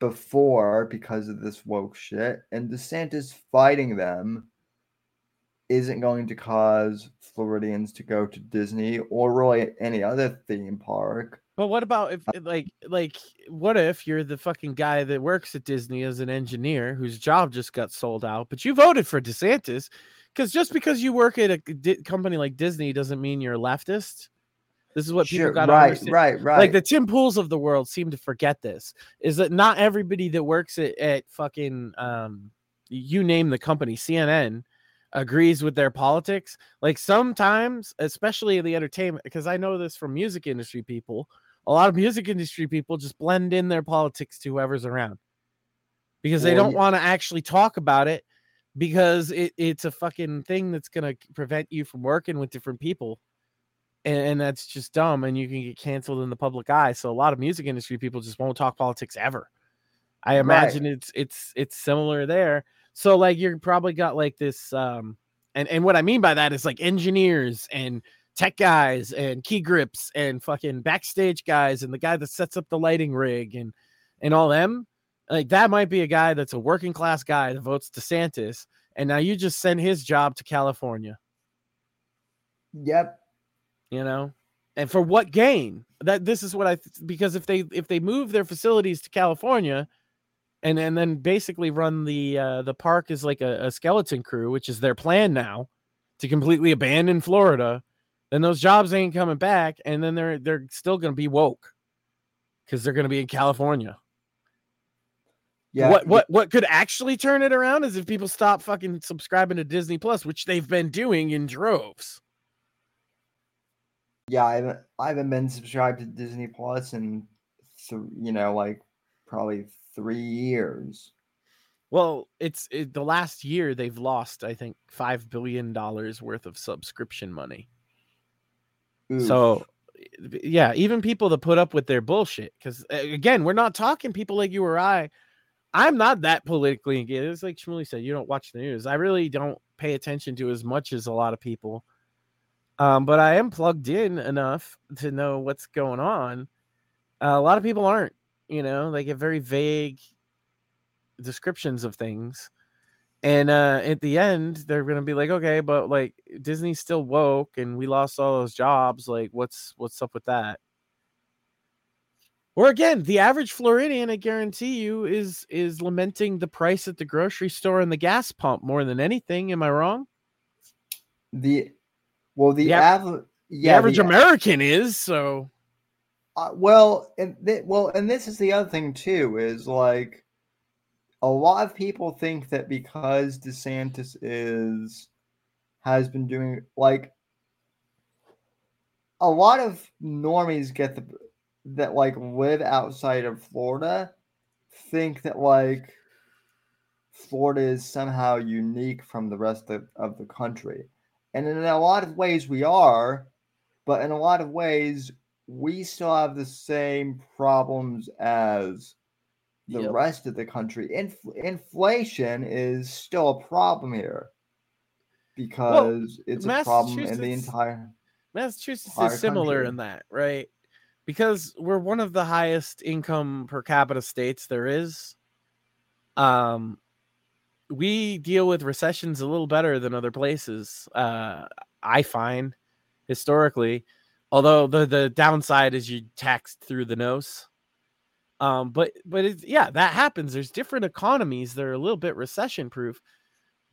before because of this woke shit, and DeSantis fighting them isn't going to cause Floridians to go to Disney or really any other theme park. But what about if, like, like what if you're the fucking guy that works at Disney as an engineer whose job just got sold out, but you voted for DeSantis? Because just because you work at a di- company like Disney doesn't mean you're a leftist. This is what people sure, got to right, understand. Right, right. Like the Tim Pools of the world seem to forget this. Is that not everybody that works at, at fucking, um, you name the company, C N N, agrees with their politics? Like sometimes, especially in the entertainment, because I know this from music industry people, a lot of music industry people just blend in their politics to whoever's around because they well, don't yeah. want to actually talk about it because it, it's a fucking thing that's going to prevent you from working with different people. And that's just dumb, and you can get canceled in the public eye. So a lot of music industry people just won't talk politics ever. I imagine right. it's it's it's similar there. So like you're probably got like this, um, and and what I mean by that is like engineers and tech guys and key grips and fucking backstage guys and the guy that sets up the lighting rig and and all them. Like that might be a guy that's a working class guy that votes DeSantis, and now you just send his job to California. Yep. You know, and for what gain? That this is what I th- because if they if they move their facilities to California, and, and then basically run the uh, the park as like a, a skeleton crew, which is their plan now, to completely abandon Florida, then those jobs ain't coming back, and then they're they're still gonna be woke, because they're gonna be in California. Yeah. What what what could actually turn it around is if people stop fucking subscribing to Disney Plus, which they've been doing in droves. Yeah, I haven't, I haven't been subscribed to Disney Plus in, th- you know, like probably three years. Well, it's it, the last year they've lost, I think, five billion dollars worth of subscription money. Oof. So, yeah, even people that put up with their bullshit, because, again, we're not talking people like you or I. I'm not that politically engaged. It's like Shmuley said, you don't watch the news. I really don't pay attention to as much as a lot of people. Um, but I am plugged in enough to know what's going on. Uh, a lot of people aren't, you know, they get very vague descriptions of things. And uh, at the end, they're going to be like, okay, but like Disney's still woke and we lost all those jobs. Like what's, what's up with that? Or again, the average Floridian, I guarantee you, is, is lamenting the price at the grocery store and the gas pump more than anything. Am I wrong? The, Well, the, yep. av- yeah, the average the, American is so. Uh, well, and th- well, and this is the other thing too is like, a lot of people think that because DeSantis is has been doing like, a lot of normies get the that like live outside of Florida think that like Florida is somehow unique from the rest of, of the country. And in a lot of ways we are, but in a lot of ways we still have the same problems as the yep. rest of the country. Inf- inflation is still a problem here because well, it's a problem in the entire Massachusetts entire is similar country. In that, right? Because we're one of the highest income per capita states there is. Um We deal with recessions a little better than other places, uh, I find, historically. Although the, the downside is you taxed through the nose. Um, but but it's, yeah, that happens. There's different economies that are a little bit recession-proof.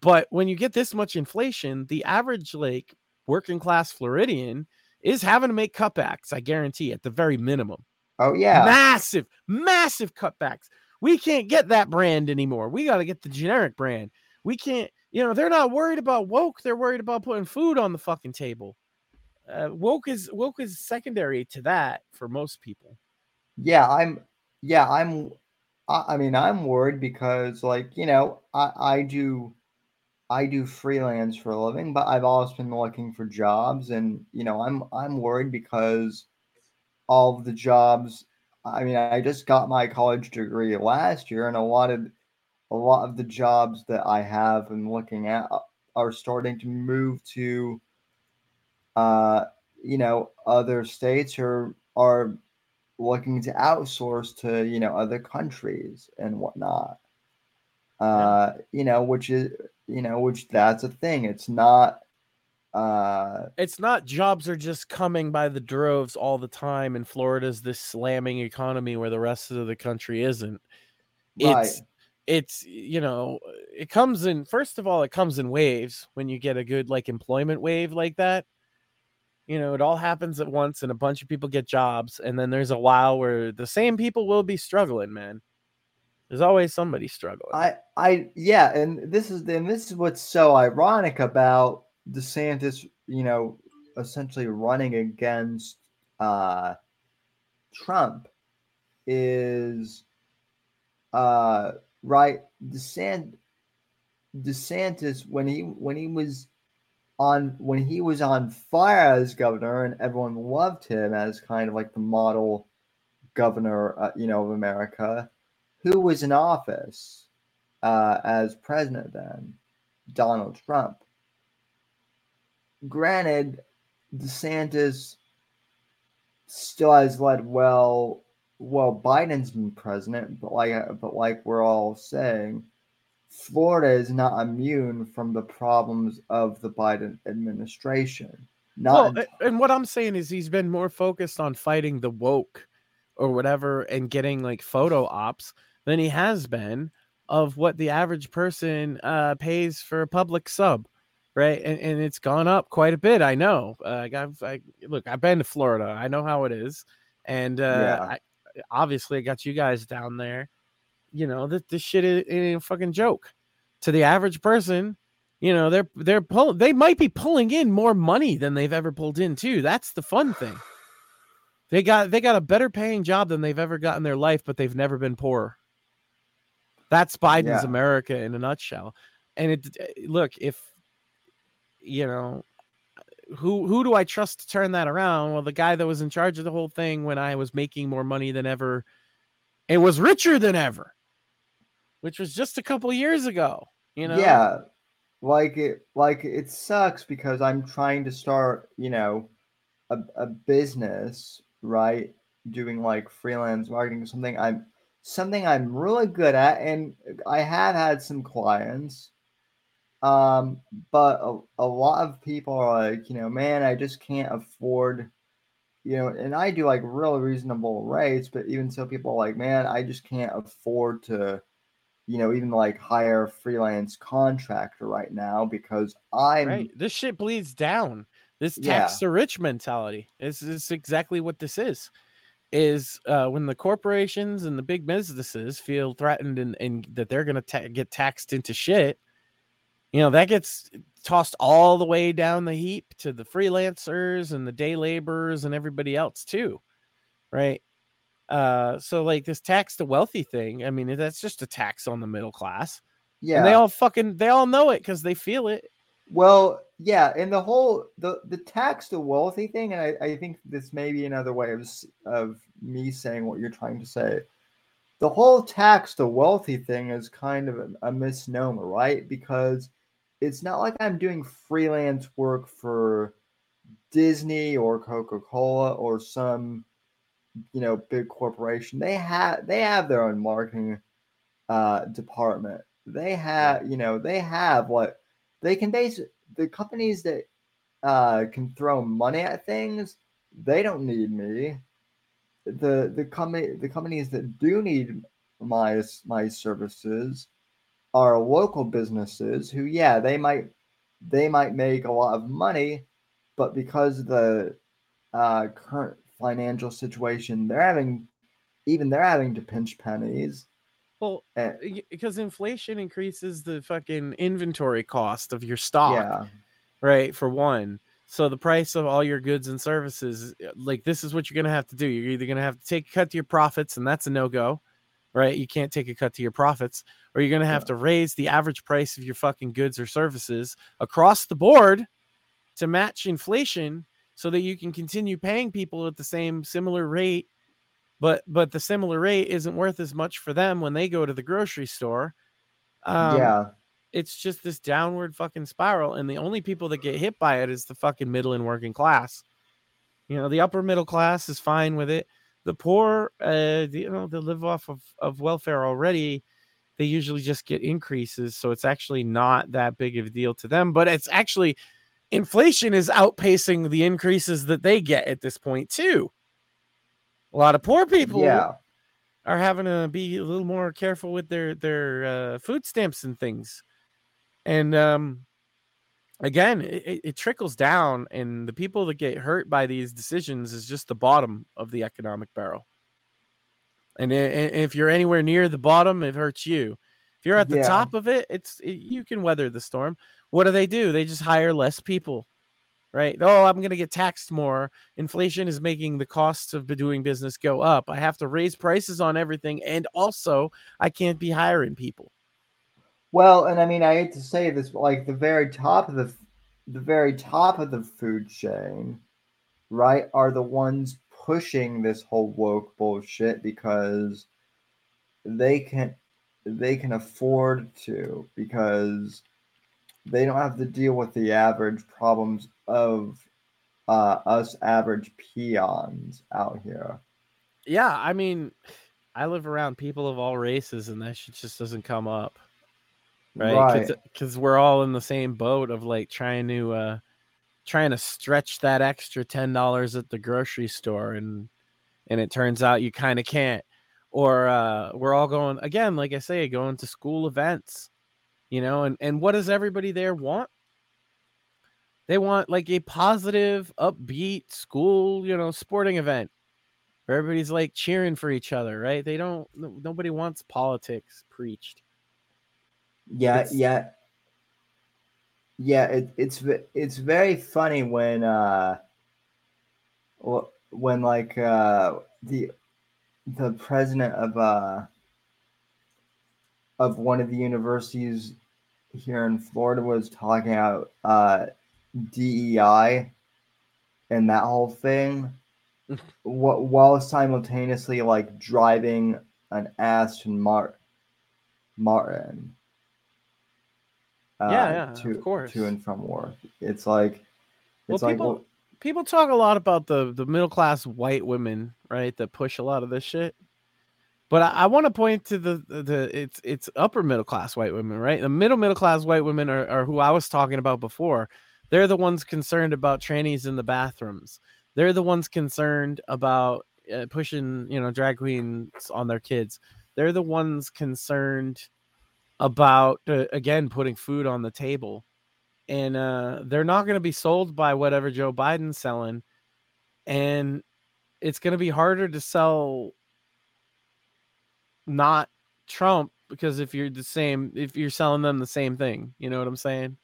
But when you get this much inflation, the average like working class Floridian is having to make cutbacks, I guarantee, at the very minimum. Oh, yeah. Massive, massive cutbacks. We can't get that brand anymore. We got to get the generic brand. We can't, you know, they're not worried about woke. They're worried about putting food on the fucking table. Uh, woke is woke is secondary to that for most people. Yeah, I'm, yeah, I'm, I, I mean, I'm worried because, like, you know, I, I do, I do freelance for a living, but I've always been looking for jobs, and, you know, I'm, I'm worried because all of the jobs, I mean, I just got my college degree last year, and a lot of, a lot of the jobs that I have and looking at are starting to move to, uh, you know, other states or are looking to outsource to, you know, other countries and whatnot. Uh, you know, which is, you know, which that's a thing. It's not, Uh, it's not jobs are just coming by the droves all the time, and Florida's this slamming economy where the rest of the country isn't. Right. It's, it's, you know, it comes in, first of all, it comes in waves when you get a good like employment wave like that. You know, it all happens at once and a bunch of people get jobs, and then there's a while where the same people will be struggling, man. There's always somebody struggling. I, I, yeah, and this is and this is what's so ironic about DeSantis, you know, essentially running against uh, Trump is, uh, right, DeSant- DeSantis, when he when he was on when he was on fire as governor and everyone loved him as kind of like the model governor, uh, you know, of America, who was in office uh, as president then? Donald Trump. Granted, DeSantis still has led well. Well, Biden's been president, but like, but like we're all saying, Florida is not immune from the problems of the Biden administration. Not well, and what I'm saying is he's been more focused on fighting the woke or whatever and getting like photo ops than he has been of what the average person uh, pays for a public sub. Right. And, and it's gone up quite a bit. I know. Uh, I've, I look, I've been to Florida. I know how it is. And uh, yeah. I, obviously, I got you guys down there. You know, this, this shit is, is a fucking joke to the average person. You know, they're they're pull, they might be pulling in more money than they've ever pulled in, too. That's the fun thing. They got they got a better paying job than they've ever gotten in their life, but they've never been poorer. That's Biden's yeah. America in a nutshell. And it look, if. You know, who who do I trust to turn that around? Well, the guy that was in charge of the whole thing when I was making more money than ever and was richer than ever, which was just a couple years ago, you know? Yeah, like it, like it sucks because I'm trying to start, you know, a, a business, right? Doing like freelance marketing, something I'm something I'm really good at. And I have had some clients. Um, but a, a lot of people are like, you know, man, I just can't afford, you know, and I do like real reasonable rates, but even so people are like, man, I just can't afford to, you know, even like hire a freelance contractor right now because I'm right. This shit bleeds down. This tax yeah. to rich mentality is, is exactly what this is, is, uh, when the corporations and the big businesses feel threatened and, and that they're going to ta- get taxed into shit. You know, that gets tossed all the way down the heap to the freelancers and the day laborers and everybody else, too. Right. Uh, so like this tax to wealthy thing. I mean, that's just a tax on the middle class. Yeah. And they all fucking they all know it because they feel it. Well, yeah. And the whole the, the tax to wealthy thing. And I, I think this may be another way of, of me saying what you're trying to say. The whole tax to wealthy thing is kind of a, a misnomer, right? Because it's not like I'm doing freelance work for Disney or Coca-Cola or some, you know, big corporation. They have they have their own marketing uh, department. They have, you know, they have what they can basically the companies that uh, can throw money at things. They don't need me. The the company the companies that do need my my services are local businesses who, yeah, they might they might make a lot of money, but because of the uh, current financial situation, they're having even they're having to pinch pennies. Well, and, because inflation increases the fucking inventory cost of your stock, yeah. right? For one. So the price of all your goods and services, like this is what you're going to have to do. You're either going to have to take a cut to your profits, and that's a no-go, right? You can't take a cut to your profits, or you're going to have yeah. to raise the average price of your fucking goods or services across the board to match inflation so that you can continue paying people at the same similar rate. But but the similar rate isn't worth as much for them when they go to the grocery store. Um, yeah. It's just this downward fucking spiral. And the only people that get hit by it is the fucking middle and working class. You know, the upper middle class is fine with it. The poor, uh, you know, they live off of, of welfare already. They usually just get increases. So it's actually not that big of a deal to them. But it's actually inflation is outpacing the increases that they get at this point, too. A lot of poor people yeah. are having to be a little more careful with their, their uh, food stamps and things. And um, again, it, it trickles down, and the people that get hurt by these decisions is just the bottom of the economic barrel. And if you're anywhere near the bottom, it hurts you. If you're at the yeah. top of it, it's it, you can weather the storm. What do they do? They just hire less people. Right? Oh, I'm going to get taxed more. Inflation is making the costs of doing business go up. I have to raise prices on everything. And also, I can't be hiring people. Well, and I mean, I hate to say this, but like the very top of the, the very top of the food chain, right, are the ones pushing this whole woke bullshit because they can, they can afford to, because they don't have to deal with the average problems of uh, us average peons out here. Yeah, I mean, I live around people of all races, and that shit just doesn't come up, right? Because right. we're all in the same boat of like trying to uh, trying to stretch that extra ten dollars at the grocery store, and and it turns out you kind of can't. Or uh, we're all going again, like I say, going to school events, you know, and and what does everybody there want? They want like a positive, upbeat school, you know, sporting event where everybody's like cheering for each other, right? They don't, nobody wants politics preached. Yeah, it's, yeah. Yeah, it, it's it's very funny when, uh, when like uh, the the president of uh, of one of the universities here in Florida was talking about uh, D E I and that whole thing while simultaneously like driving an Aston Martin uh, yeah, yeah to, of course. to and from work. It's like it's well, people, like well, people talk a lot about the, the middle class white women, right, that push a lot of this shit. But I, I want to point to the, the, the it's it's upper middle class white women, right? The middle middle class white women are, are who I was talking about before. They're the ones concerned about trannies in the bathrooms. They're the ones concerned about uh, pushing, you know, drag queens on their kids. They're the ones concerned about, uh, again, putting food on the table. And uh, they're not going to be sold by whatever Joe Biden's selling. And it's going to be harder to sell not Trump, because if you're the same, if you're selling them the same thing, you know what I'm saying?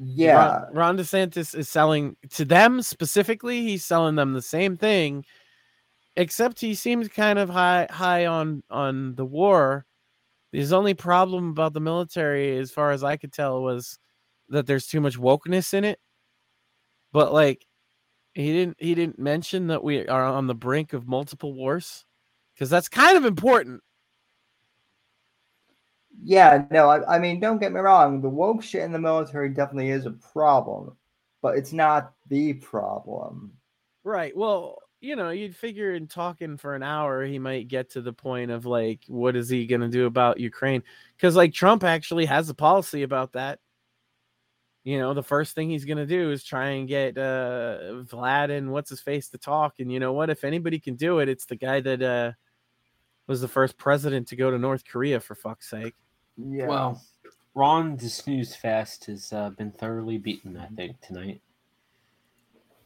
Yeah, Ron, Ron DeSantis is selling to them specifically. He's selling them the same thing, except he seems kind of high high on on the war. His only problem about the military, as far as I could tell, was that there's too much wokeness in it. But like, he didn't he didn't mention that we are on the brink of multiple wars, because that's kind of important. Yeah, no, I, I mean, don't get me wrong. The woke shit in the military definitely is a problem, but it's not the problem. Right. Well, you know, you'd figure in talking for an hour, he might get to the point of like, what is he going to do about Ukraine? Because like Trump actually has a policy about that. You know, the first thing he's going to do is try and get uh, Vlad and what's his face to talk. And you know what? If anybody can do it, it's the guy that uh, was the first president to go to North Korea, for fuck's sake. Yeah. Well, Ron the Snooze Fest has uh, been thoroughly beaten, I think, tonight.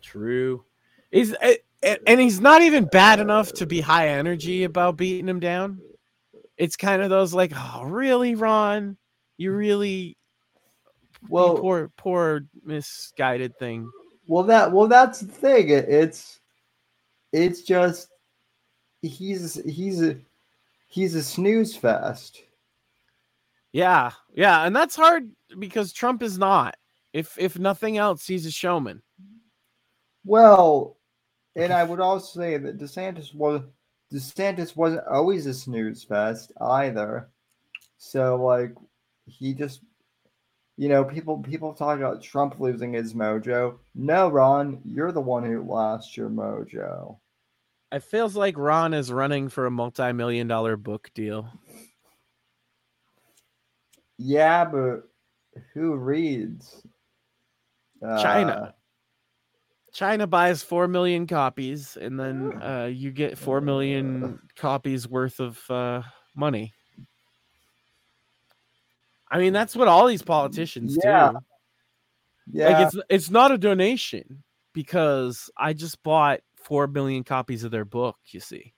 True. He's and he's not even bad enough to be high energy about beating him down. It's kind of those like, oh, really, Ron? You really, well, you poor, poor, misguided thing. Well, that, well, that's the thing. It, it's, it's just he's he's a he's a snooze fest. Yeah, yeah, and that's hard because Trump is not. If if nothing else, he's a showman. Well, and I would also say that DeSantis was DeSantis wasn't always a snooze fest either. So like he just, you know, people people talk about Trump losing his mojo. No, Ron, you're the one who lost your mojo. It feels like Ron is running for a multi-million dollar book deal. Yeah, but who reads? Uh, China. China buys four million copies, and then uh, you get four million copies worth of uh, money. I mean, that's what all these politicians yeah. do. Yeah. Like it's it's not a donation because I just bought four million copies of their book, you see.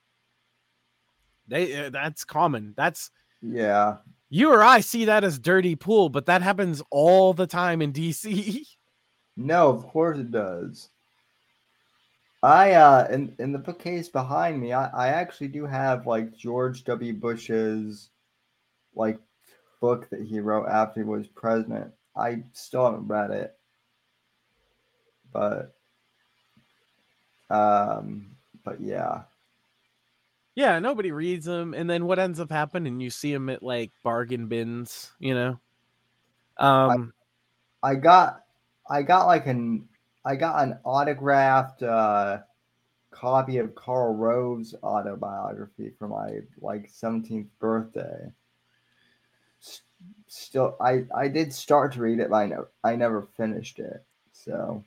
They uh, that's common. That's yeah. You or I see that as dirty pool, but that happens all the time in D C. No, of course it does. I uh in, in the bookcase behind me, I, I actually do have like George W. Bush's like book that he wrote after he was president. I still haven't read it. But um but yeah. Yeah, nobody reads them, and then what ends up happening, you see them at like bargain bins, you know. Um I, I got I got like an I got an autographed uh, copy of Karl Rove's autobiography for my like seventeenth birthday. S- still, I, I did start to read it, but I never I never finished it. So,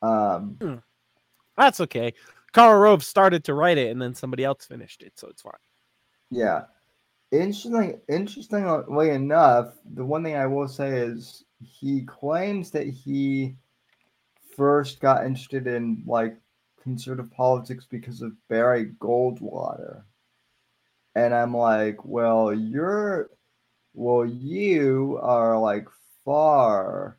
um, that's okay. Karl Rove started to write it, and then somebody else finished it, so it's fine. Yeah, interesting. Interestingly enough, the one thing I will say is, he claims that he first got interested in like conservative politics because of Barry Goldwater. And I'm like, well, you're, well, you are like far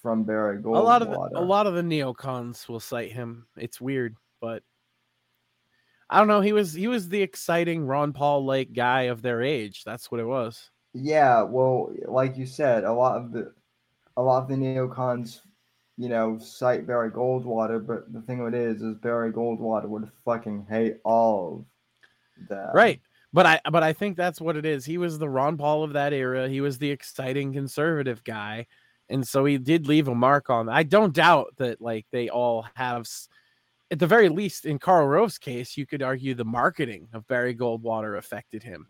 from Barry Goldwater. A lot of the, a lot of the neocons will cite him. It's weird, but I don't know. He was, he was the exciting Ron Paul-like guy of their age. That's what it was. Yeah, well, like you said, a lot of the, a lot of the neocons, you know, cite Barry Goldwater, but the thing of it is, is Barry Goldwater would fucking hate all of that. Right, but I, but I think that's what it is. He was the Ron Paul of that era. He was the exciting conservative guy, and so he did leave a mark on. I don't doubt that, like they all have, at the very least, in Karl Rove's case, you could argue the marketing of Barry Goldwater affected him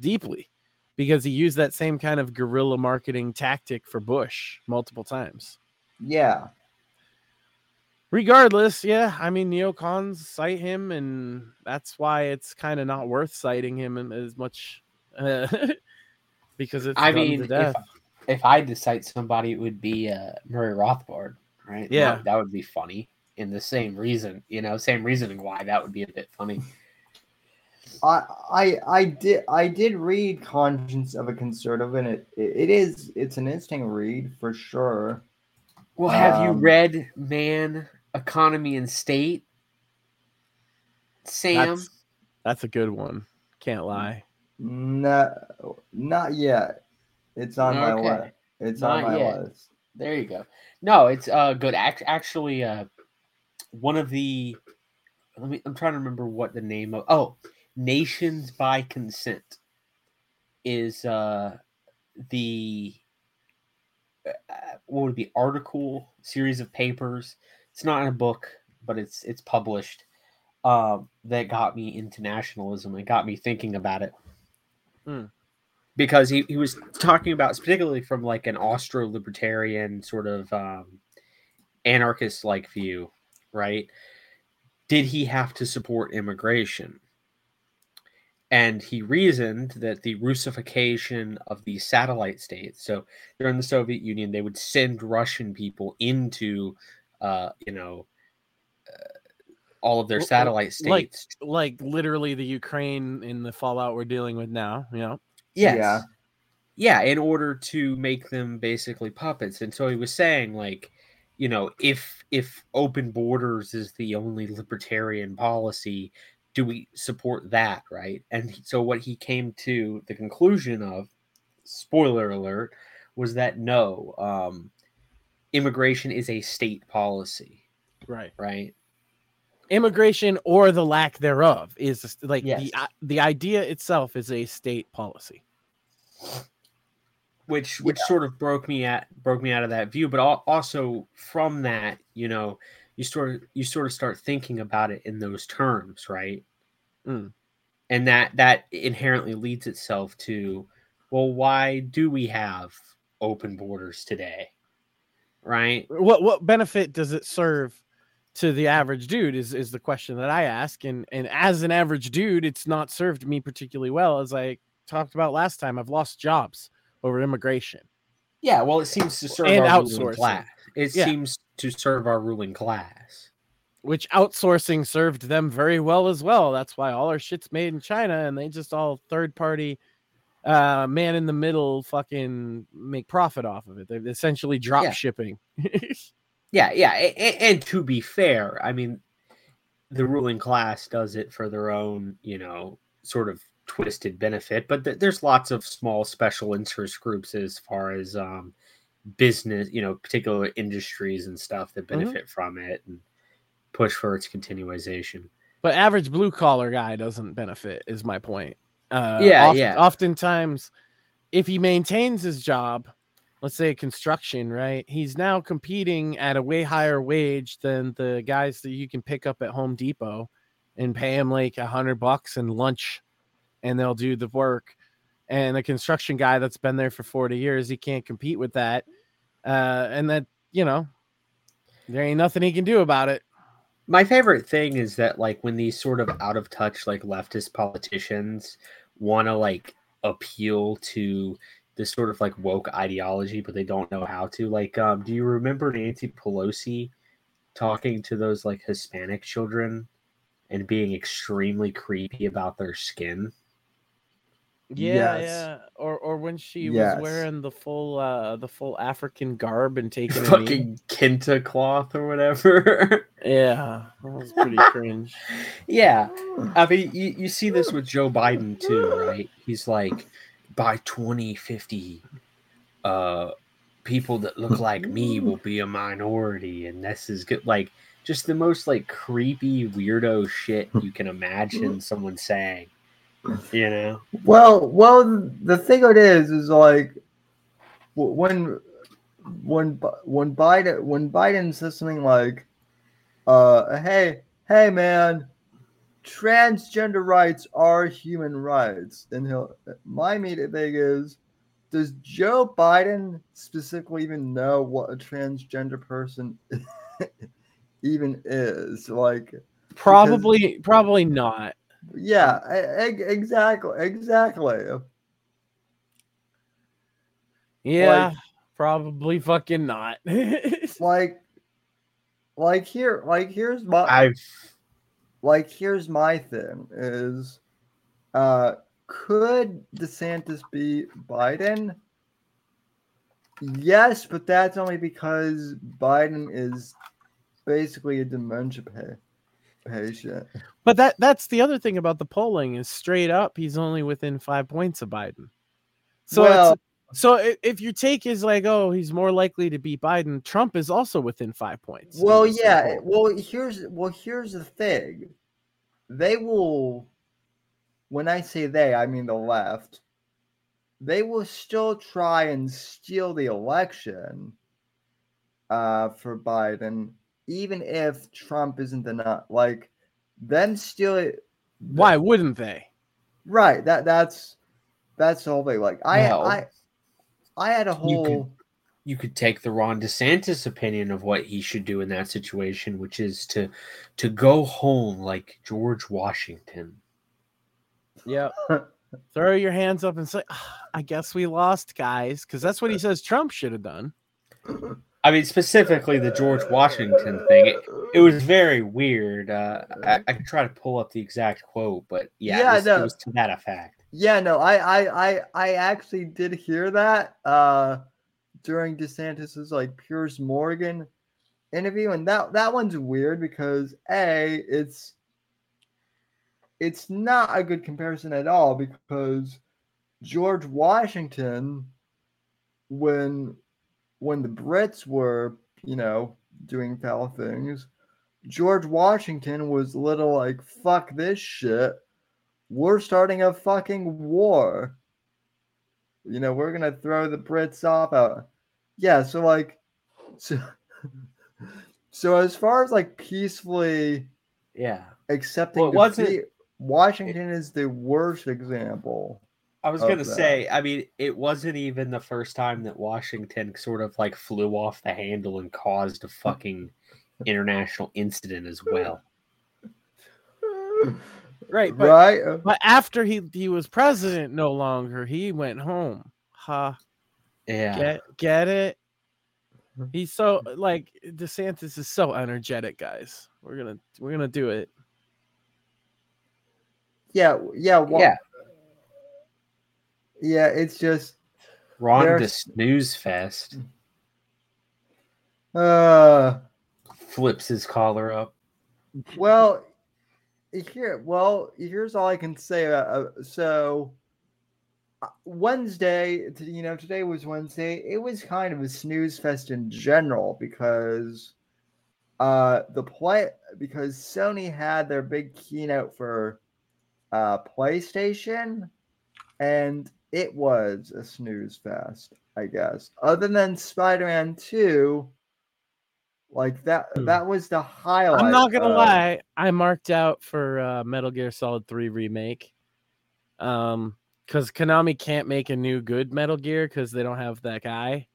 deeply, because he used that same kind of guerrilla marketing tactic for Bush multiple times. Yeah. Regardless, yeah, I mean, neocons cite him, and that's why it's kind of not worth citing him as much uh, because it's. I mean, if, if I had to cite somebody, it would be uh, Murray Rothbard, right? Yeah, that, that would be funny. And the same reason, you know, same reasoning why that would be a bit funny. I, I I did I did read Conscience of a Conservative, and it, it, it is it's an interesting read for sure. Well, have um, you read Man, Economy, and State? Sam, that's, that's a good one. Can't lie. No, not yet. It's on okay. my list. It's not on my yet. list. There you go. No, it's uh good. Actually, uh, one of the let me. I'm trying to remember what the name of oh. Nations by Consent is uh, the uh, what would be article series of papers. It's not in a book, but it's it's published. Uh, that got me into nationalism. It got me thinking about it mm. because he, he was talking about, particularly from like an Austro-libertarian sort of um, anarchist-like view, right? Did he have to support immigration? And he reasoned that the Russification of the satellite states, so during the Soviet Union, they would send Russian people into, uh, you know, uh, all of their satellite states. Like, like literally the Ukraine in the fallout we're dealing with now, you know? Yes. Yeah. Yeah, in order to make them basically puppets. And so he was saying, like, you know, if if open borders is the only libertarian policy, do we support that, right? And so what he came to the conclusion of, spoiler alert, was that no, um, immigration is a state policy. Right. Right. Immigration, or the lack thereof, is like yes. the the idea itself is a state policy. Which which yeah. sort of broke me at broke me out of that view, but also from that, you know, you sort of you sort of start thinking about it in those terms, right? Mm. And that that inherently leads itself to, well, why do we have open borders today, right? What what benefit does it serve to the average dude is is the question that I ask, and and as an average dude, it's not served me particularly well. As I talked about last time, I've lost jobs over immigration. Yeah, well, it seems to serve and our ruling class. It yeah. seems to serve our ruling class. Which outsourcing served them very well as well. That's why all our shit's made in China, and they just all third-party uh, man-in-the-middle fucking make profit off of it. They're essentially drop yeah. shipping. yeah, yeah. And, and to be fair, I mean, the ruling class does it for their own, you know, sort of twisted benefit, but th- there's lots of small special interest groups as far as um, business, you know, particular industries and stuff that benefit mm-hmm. from it and push for its continuization. But average blue collar guy doesn't benefit, is my point. Uh, yeah, oft- yeah. Oftentimes, if he maintains his job, let's say construction, right? He's now competing at a way higher wage than the guys that you can pick up at Home Depot and pay him like a hundred bucks and lunch, and they'll do the work. And the construction guy that's been there for forty years, he can't compete with that. Uh, and that, you know, there ain't nothing he can do about it. My favorite thing is that, like, when these sort of out of touch, like, leftist politicians want to, like, appeal to this sort of, like, woke ideology, but they don't know how to. Like, um, do you remember Nancy Pelosi talking to those, like, Hispanic children and being extremely creepy about their skin? Yeah, yes. yeah. Or or when she yes. was wearing the full uh, the full African garb and taking fucking kente cloth or whatever. Yeah, that was pretty cringe. Yeah, I mean, you, you see this with Joe Biden too, right? He's like, by twenty fifty, uh, people that look like me will be a minority, and this is good. Like, just the most, like, creepy, weirdo shit you can imagine someone saying, you know? Well, well, the thing it is, is, like, when when, when Biden when Biden's listening, like, uh, hey, hey, man, transgender rights are human rights. And he'll, my immediate thing is, does Joe Biden specifically even know what a transgender person is? Even is like probably because, probably not. Yeah, exactly, exactly. Yeah, like, probably fucking not. like, like here, like here's my, I've... like here's my thing is, uh, could DeSantis be Biden? Yes, but that's only because Biden is basically a dementia patient. But that that's the other thing about the polling is straight up he's only within five points of Biden. So well, it's, so if your take is like, oh, he's more likely to beat Biden, Trump is also within five points. Well, yeah. Well, here's well here's the thing. They will, when I say they, I mean the left, they will still try and steal the election uh, for Biden. Even if Trump isn't the nut, like them still, why wouldn't they? Right. That that's that's the whole thing. Like I no. I I had a whole. You could, you could take the Ron DeSantis opinion of what he should do in that situation, which is to to go home like George Washington. Yeah. Throw your hands up and say, oh, I guess we lost, guys, because that's what he says Trump should have done. I mean, specifically the George Washington thing. It, it was very weird. Uh, I, I could try to pull up the exact quote, but yeah, yeah it, was, no. it was to that effect. Yeah, no, I, I, I, I actually did hear that uh, during DeSantis's like Piers Morgan interview, and that that one's weird because a it's it's not a good comparison at all because George Washington, when when the Brits were, you know, doing foul things, George Washington was little like, fuck this shit. We're starting a fucking war. You know, we're going to throw the Brits off. Out. Yeah, so like, so, so as far as like peacefully yeah, accepting well, defeat, Washington it, is the worst example. I was going to say, I mean, it wasn't even the first time that Washington sort of like flew off the handle and caused a fucking international incident as well. Right. But, right. But after he, he was president no longer, he went home. Huh. Yeah. Get, get it? He's so like DeSantis is so energetic, guys. We're going to we're going to do it. Yeah, yeah, well, yeah. Yeah, it's just Ron the snooze fest. Uh, flips his collar up. Well, here, well, here's all I can say. Uh, so Wednesday, you know, today was Wednesday. It was kind of a snooze fest in general because uh, the play because Sony had their big keynote for uh, PlayStation and. It was a snooze fest, I guess. Other than Spider-Man two, like that mm. that was the highlight. I'm not going to lie. I marked out for uh, Metal Gear Solid three Remake um, because Konami can't make a new good Metal Gear because they don't have that guy.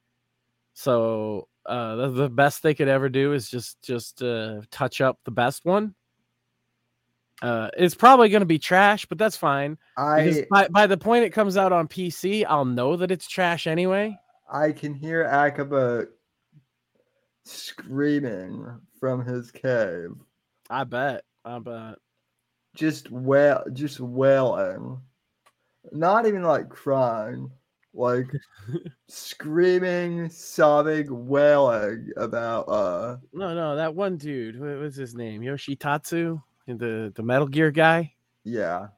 So uh, the, the best they could ever do is just, just uh, touch up the best one. Uh, it's probably going to be trash, but that's fine. I by, by the point it comes out on P C, I'll know that it's trash anyway. I can hear Akaba screaming from his cave. I bet. I bet. Just wail, just wailing. Not even like crying, like screaming, sobbing, wailing about. Uh... No, no, that one dude. What was his name? Yoshitatsu. The the Metal Gear guy, yeah,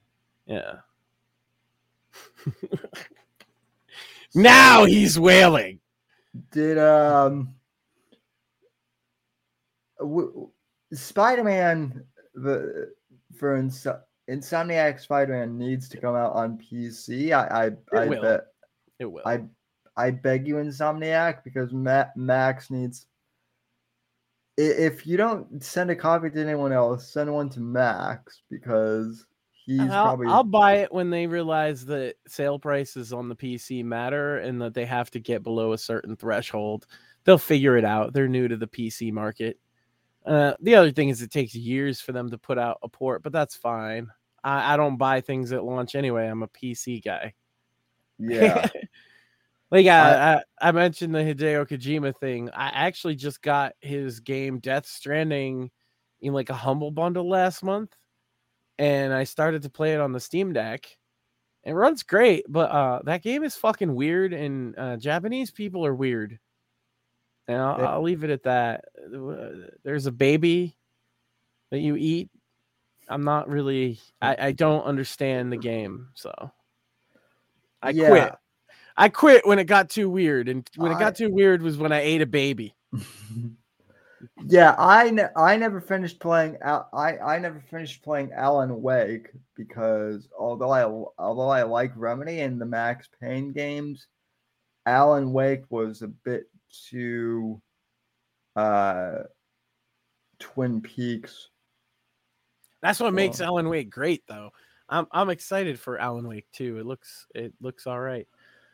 yeah. Now he's wailing. Did um, w- Spider-Man the for Ins- Insomniac Spider-Man needs to come out on P C. I I, it I will. bet it will. I I beg you, Insomniac, because Ma- Max needs. If you don't send a copy to anyone else, send one to Max because he's I'll, probably... I'll buy it when they realize that sale prices on the P C matter and that they have to get below a certain threshold. They'll figure it out. They're new to the P C market. Uh, the other thing is it takes years for them to put out a port, but that's fine. I, I don't buy things at launch anyway. I'm a P C guy. Yeah. Like I, I, I mentioned the Hideo Kojima thing. I actually just got his game Death Stranding in like a humble bundle last month. And I started to play it on the Steam Deck. It runs great, but uh, that game is fucking weird. And uh, Japanese people are weird. And I'll, I'll leave it at that. There's a baby that you eat. I'm not really, I, I don't understand the game. So I yeah. quit. I quit when it got too weird, and when it got too weird was when I ate a baby. yeah, I, ne- I never finished playing. Al- I I never finished playing Alan Wake because although I although I like Remedy and the Max Payne games, Alan Wake was a bit too uh, Twin Peaks. That's what well, makes Alan Wake great, though. I'm I'm excited for Alan Wake too. It looks it looks all right.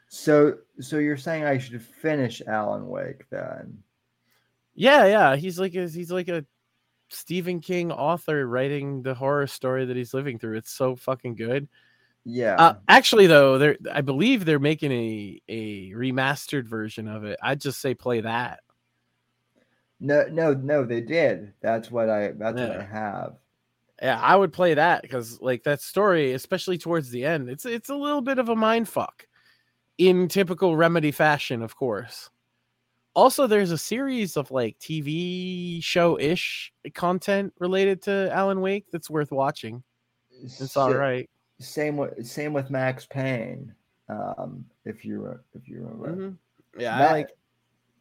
So, so you're saying I should finish Alan Wake then? Yeah, yeah. He's like a, he's like a Stephen King author writing the horror story that he's living through. It's so fucking good. Yeah. Uh, actually, though, they're I believe they're making a a remastered version of it. I'd just say play that. No, no, no, they did. That's what I. That's yeah. what I have. Yeah, I would play that because, like, that story, especially towards the end, it's it's a little bit of a mind fuck, in typical Remedy fashion, of course. Also, there's a series of like T V show-ish content related to Alan Wake that's worth watching. It's all right. Same with same with Max Payne, um, if you if you remember. Mm-hmm. Yeah, Max, I like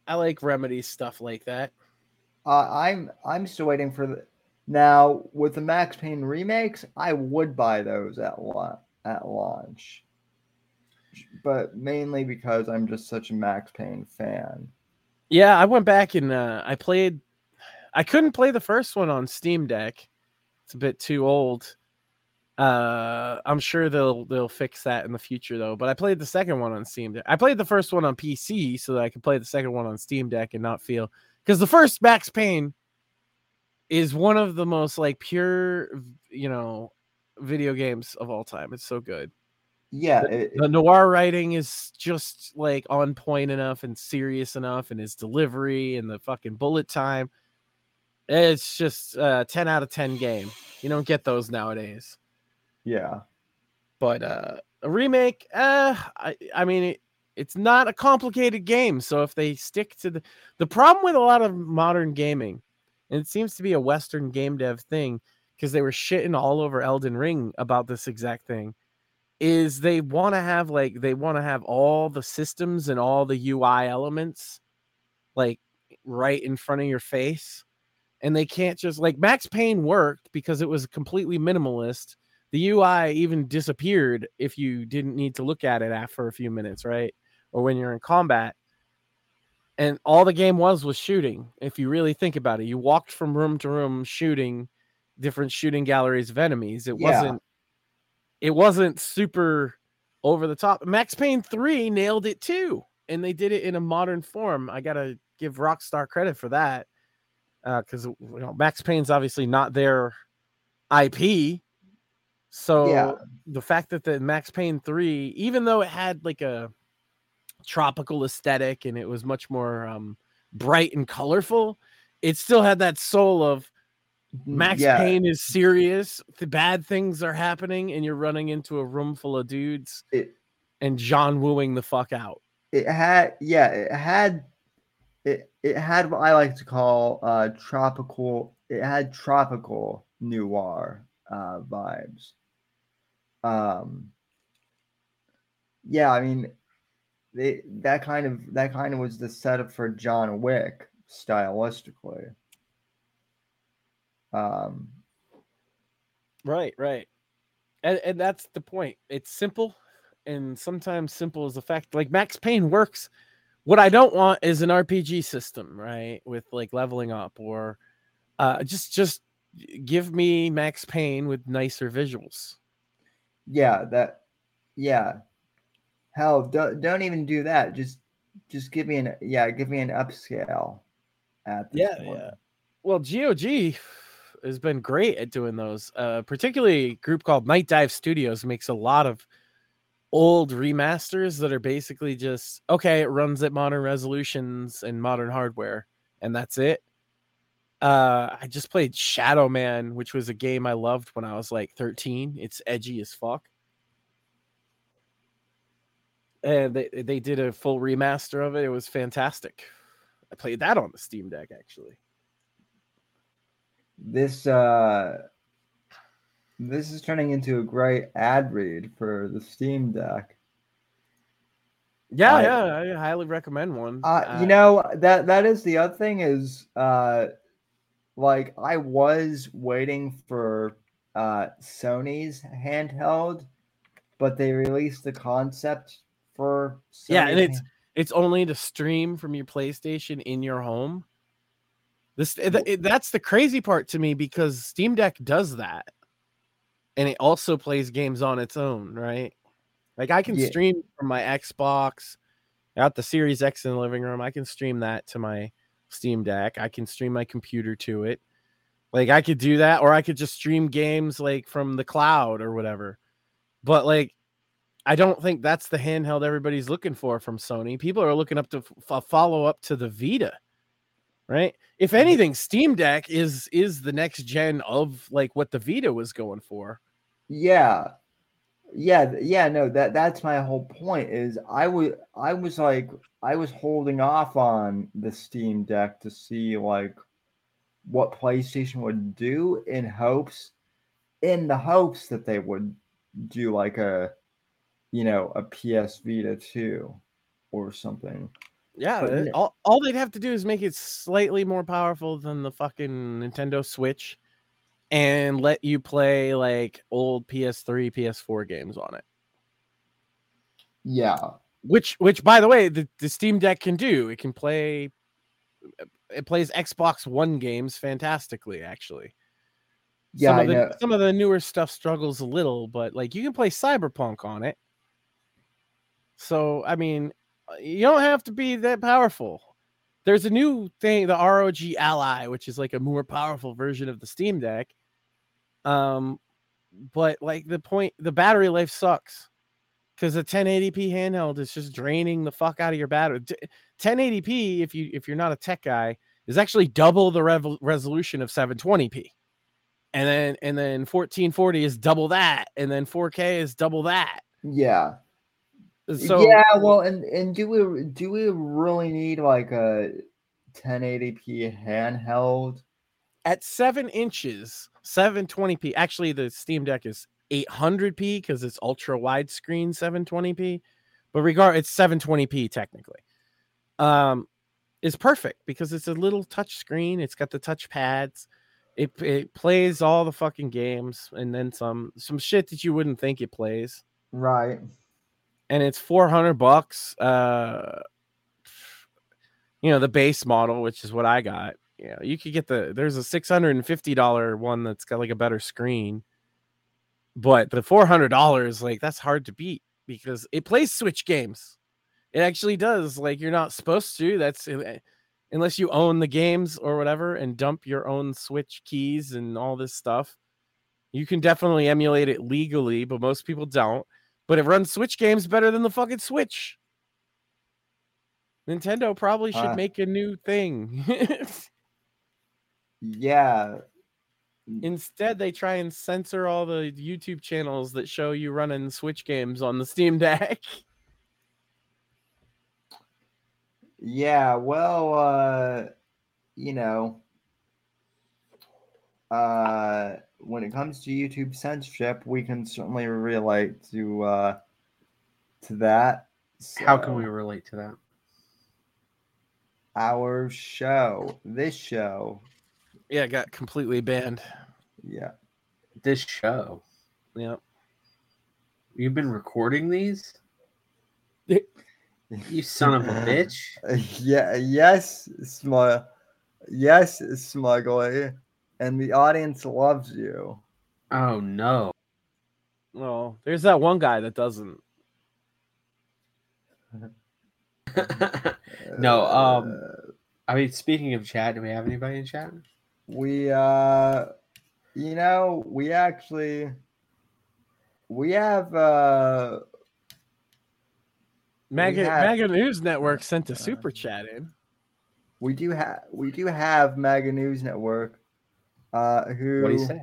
I like Remedy stuff like that. Uh, I'm I'm still waiting for the now with the Max Payne remakes. I would buy those at la- at launch, but mainly because I'm just such a Max Payne fan. Yeah, I went back and uh, I played. I couldn't play the first one on Steam Deck. It's a bit too old. Uh, I'm sure they'll they'll fix that in the future though. But I played the second one on Steam Deck. I played the first one on P C so that I could play the second one on Steam Deck and not feel, because the first Max Payne is one of the most like pure, you know, video games of all time. It's so good. Yeah, it, the noir writing is just like on point enough and serious enough, and his delivery and the fucking bullet time. It's just a ten out of ten game. You don't get those nowadays. Yeah, but uh, a remake. Uh, I I mean, it, it's not a complicated game. So if they stick to the the problem with a lot of modern gaming, and it seems to be a Western game dev thing, because they were shitting all over Elden Ring about this exact thing, is they want to have like they want to have all the systems and all the U I elements like right in front of your face, and they can't just like Max Payne worked because it was completely minimalist. The U I even disappeared if you didn't need to look at it after a few minutes, right? Or when you're in combat, and all the game was was shooting. If you really think about it, you walked from room to room shooting different shooting galleries of enemies. It yeah. wasn't It wasn't super over the top. Max Payne three nailed it too, and they did it in a modern form. I gotta give Rockstar credit for that, because uh, you know, Max Payne's obviously not their I P. So yeah. the fact that the Max Payne three, even though it had like a tropical aesthetic and it was much more um, bright and colorful, it still had that soul of Max yeah. Payne is serious. The bad things are happening, and you're running into a room full of dudes it, and John Wooing the fuck out. It had, yeah, it had, it it had what I like to call uh, tropical. It had tropical noir uh, vibes. Um, yeah, I mean, it, that kind of that kind of was the setup for John Wick stylistically. Um, right, right. And and that's the point. It's simple, and sometimes simple is a fact. Like Max Payne works. What I don't want is an R P G system, right? With like leveling up, or uh, just just give me Max Payne with nicer visuals. Yeah, that yeah. Hell, don't, don't even do that. Just just give me an yeah, give me an upscale at this yeah, point. Yeah. Well, G O G has been great at doing those, uh, particularly a group called Night Dive Studios makes a lot of old remasters that are basically just, okay, it runs at modern resolutions and modern hardware, and that's it. Uh, I just played Shadow Man, which was a game I loved when I was like thirteen. It's edgy as fuck. And they, they did a full remaster of it. It was fantastic. I played that on the Steam Deck, actually. This uh, this is turning into a great ad read for the Steam Deck. Yeah, I, yeah, I highly recommend one. Uh, uh, you know, that that is the other thing is, uh, like, I was waiting for uh, Sony's handheld, but they released the concept for Sony. Yeah, and it's, it's only to stream from your PlayStation in your home. This th- that's the crazy part to me, because Steam Deck does that, and it also plays games on its own, right? Like I can yeah. stream from my Xbox, out the Series X in the living room. I can stream that to my Steam Deck. I can stream my computer to it. Like I could do that, or I could just stream games like from the cloud or whatever. But like I don't think that's the handheld everybody's looking for from Sony. People are looking up to f- follow up to the Vita, right? If anything, Steam Deck is is the next gen of like what the Vita was going for. Yeah, yeah, yeah. No, that that's my whole point. Is I was I was like I was holding off on the Steam Deck to see like what PlayStation would do in hopes, in the hopes that they would do like a, you know, a P S Vita two or something. Yeah, but, all, all they'd have to do is make it slightly more powerful than the fucking Nintendo Switch and let you play like old P S three, P S four games on it. Yeah. Which, which by the way, the, the Steam Deck can do. It can play, it plays Xbox One games fantastically, actually. Yeah, some of, the, I know. some of the newer stuff struggles a little, but like you can play Cyberpunk on it. So, I mean, you don't have to be that powerful. There's a new thing, the R O G Ally, which is like a more powerful version of the Steam Deck. Um, but like the point, the battery life sucks because the ten eighty p handheld is just draining the fuck out of your battery. ten eighty p, if you if you're not a tech guy, is actually double the rev- resolution of seven twenty p, and then and then fourteen forty is double that, and then four K is double that. Yeah. So, yeah, well, and, and do we do we really need like a ten eighty p handheld at seven inches, seven twenty p? Actually, the Steam Deck is eight hundred p because it's ultra widescreen seven twenty p, but regard it's seven twenty p technically. Um, is perfect because it's a little touch screen. It's got the touch pads. It it plays all the fucking games and then some some shit that you wouldn't think it plays. Right. And it's four hundred bucks, uh, you know, the base model, which is what I got. You know, you could get the, there's a six hundred fifty dollars one that's got like a better screen, but the four hundred dollars, like that's hard to beat because it plays Switch games. It actually does. Like you're not supposed to, that's unless you own the games or whatever and dump your own Switch keys and all this stuff. You can definitely emulate it legally, but most people don't. But it runs Switch games better than the fucking Switch. Nintendo probably should uh, make a new thing. Yeah. Instead, they try and censor all the YouTube channels that show you running Switch games on the Steam Deck. Yeah, well, uh, you know, uh, when it comes to YouTube censorship, we can certainly relate to uh, to that. So how can we relate to that? Our show, this show, yeah, got completely banned. Yeah, this show. Yeah, you've been recording these. You son of a bitch. Yeah. Yes, smug. Yes, smugly. And the audience loves you. Oh, no. Well, there's that one guy that doesn't. No, um, I mean, speaking of chat, do we have anybody in chat? We, uh, you know, we actually, we have, uh... Mega, we have, Mega News Network sent a super chat in. We do have, we do have Mega News Network. Uh, who, what do you say?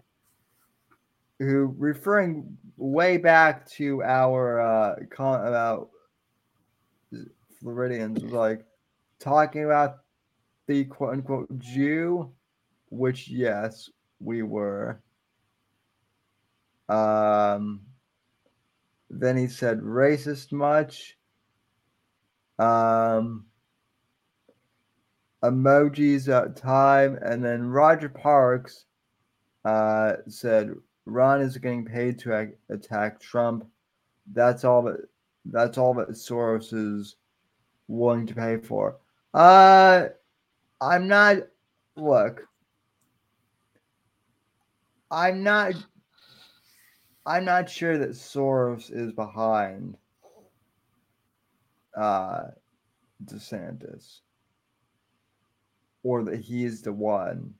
Who, referring way back to our uh, comment about Floridians, was like talking about the quote unquote Jew, which, yes, we were. Um, then he said racist much. Um, emojis at time, and then Roger Parks uh, said Ron is getting paid to ac- attack Trump. That's all that. That's all that Soros is willing to pay for. Uh, I'm not. Look, I'm not. I'm not sure that Soros is behind uh, DeSantis. Or that he is the one.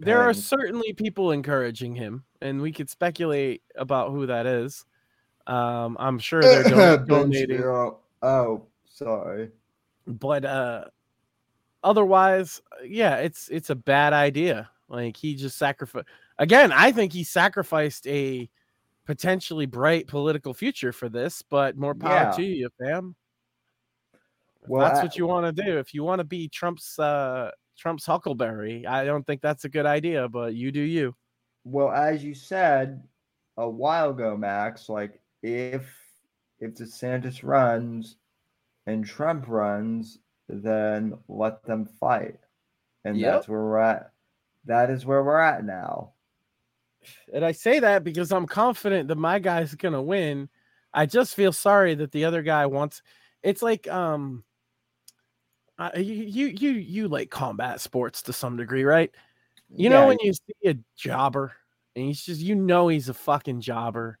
There are certainly people encouraging him, and we could speculate about who that is. Um, I'm sure they're don- donating. Oh, sorry. But uh, otherwise, yeah, it's it's a bad idea. Like, he just sacrificed. Again, I think he sacrificed a potentially bright political future for this, but more power yeah. to you, fam. Well, that's I, what you want to do. If you want to be Trump's uh, Trump's Huckleberry, I don't think that's a good idea, but you do you. Well, as you said a while ago, Max, like if if DeSantis runs and Trump runs, then let them fight. And yep. that's where we're at. That is where we're at now. And I say that because I'm confident that my guy's going to win. I just feel sorry that the other guy wants... It's like... um. Uh, you, you you you like combat sports to some degree, right? You yeah. know when you see a jobber and he's just, you know, he's a fucking jobber,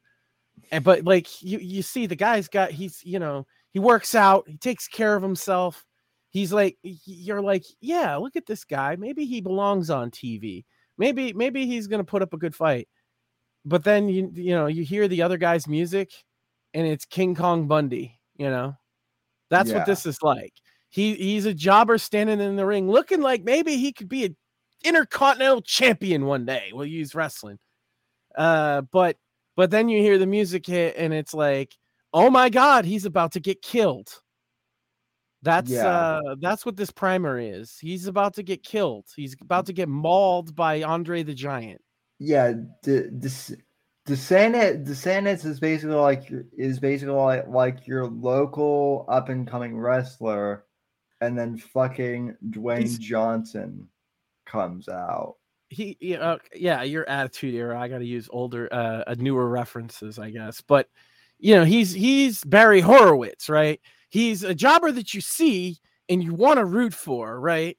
and but like you you see the guy's got, he's, you know, he works out, he takes care of himself, he's like, you're like, yeah, look at this guy, maybe he belongs on T V, maybe maybe he's gonna put up a good fight. But then you you know you hear the other guy's music and it's King Kong Bundy, you know, that's yeah. what this is like. He he's a jobber standing in the ring, looking like maybe he could be an intercontinental champion one day. We'll use wrestling. Uh, but but then you hear the music hit, and it's like, oh my God, he's about to get killed. That's yeah. uh, that's what this primer is. He's about to get killed. He's about to get mauled by Andre the Giant. Yeah, the the DeSantis is basically like is basically like, like your local up and coming wrestler. And then fucking Dwayne He's, Johnson comes out. He, you know, yeah, your attitude era. I got to use older, uh, newer references, I guess. But you know, he's he's Barry Horowitz, right? He's a jobber that you see and you want to root for, right?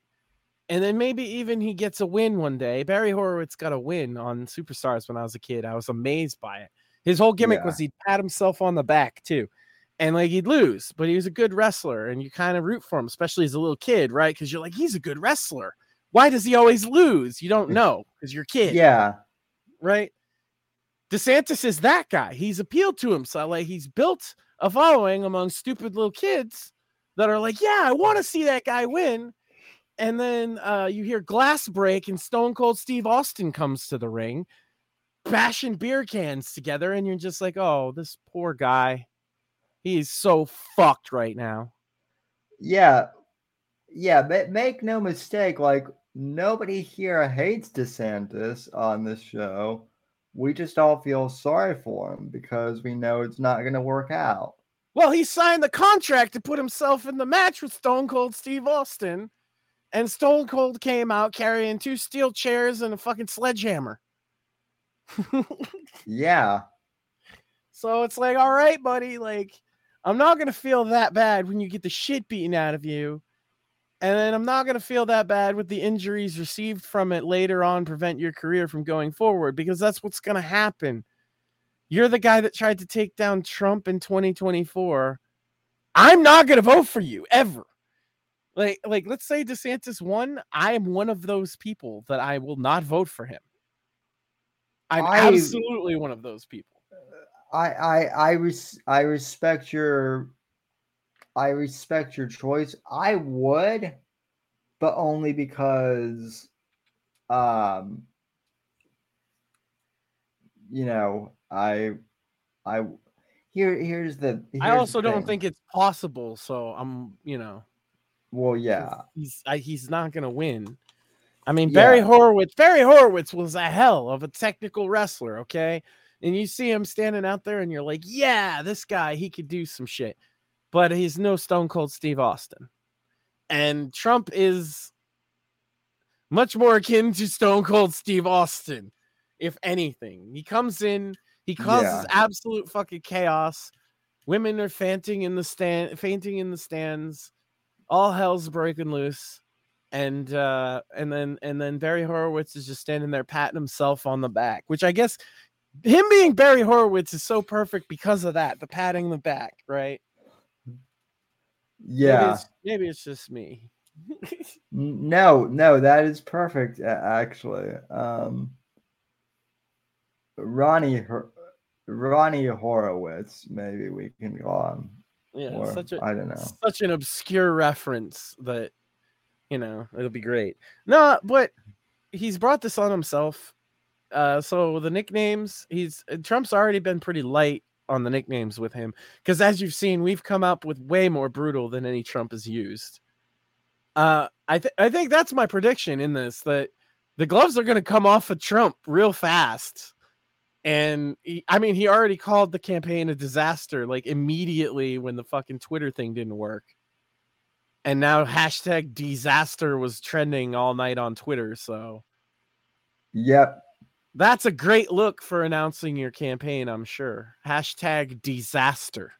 And then maybe even he gets a win one day. Barry Horowitz got a win on Superstars when I was a kid. I was amazed by it. His whole gimmick yeah. was he'd pat himself on the back too. And like he'd lose, but he was a good wrestler and you kind of root for him, especially as a little kid, right? Because you're like, he's a good wrestler. Why does he always lose? You don't know because you're a kid. Yeah. Right. DeSantis is that guy. He's appealed to himself. Like he's built a following among stupid little kids that are like, yeah, I want to see that guy win. And then uh, you hear glass break and Stone Cold Steve Austin comes to the ring, bashing beer cans together. And you're just like, oh, this poor guy. He's so fucked right now. Yeah. Yeah. But make no mistake. Like, nobody here hates DeSantis on this show. We just all feel sorry for him because we know it's not going to work out. Well, he signed the contract to put himself in the match with Stone Cold Steve Austin. And Stone Cold came out carrying two steel chairs and a fucking sledgehammer. yeah. So it's like, all right, buddy, like, I'm not going to feel that bad when you get the shit beaten out of you. And then I'm not going to feel that bad with the injuries received from it later on, prevent your career from going forward, because that's what's going to happen. You're the guy that tried to take down Trump in twenty twenty-four. I'm not going to vote for you ever. Like, like, let's say DeSantis won. I am one of those people that I will not vote for him. I'm I, absolutely one of those people. I, I, I, res- I respect your, I respect your choice. I would, but only because, um, you know, I, I, here, here's the. Here's I also the don't think it's possible. So I'm, you know. Well, yeah, he's he's not gonna win. I mean, Barry yeah. Horowitz. Barry Horowitz was a hell of a technical wrestler, okay? And you see him standing out there, and you're like, yeah, this guy, he could do some shit. But he's no Stone Cold Steve Austin. And Trump is much more akin to Stone Cold Steve Austin, if anything. He comes in, he causes yeah. absolute fucking chaos. Women are fainting in the stand, fainting in the stands. All hell's breaking loose, and uh, and then and then Barry Horowitz is just standing there patting himself on the back, which I guess him being Barry Horowitz is so perfect because of that, the patting the back, right? Yeah. Maybe it's, maybe it's just me. no, no, that is perfect, actually. Um, Ronnie, Her- Ronnie Horowitz, maybe we can call him. Yeah, or, such a, I don't know. Such an obscure reference that, you know, it'll be great. No, but he's brought this on himself. Uh, so the nicknames, he's Trump's already been pretty light on the nicknames with him, because as you've seen, we've come up with way more brutal than any Trump has used. Uh, I th- I think that's my prediction in this, that the gloves are going to come off of Trump real fast. And he, I mean, he already called the campaign a disaster, like immediately when the fucking Twitter thing didn't work. And now hashtag disaster was trending all night on Twitter. So, yep. That's a great look for announcing your campaign, I'm sure. Hashtag disaster.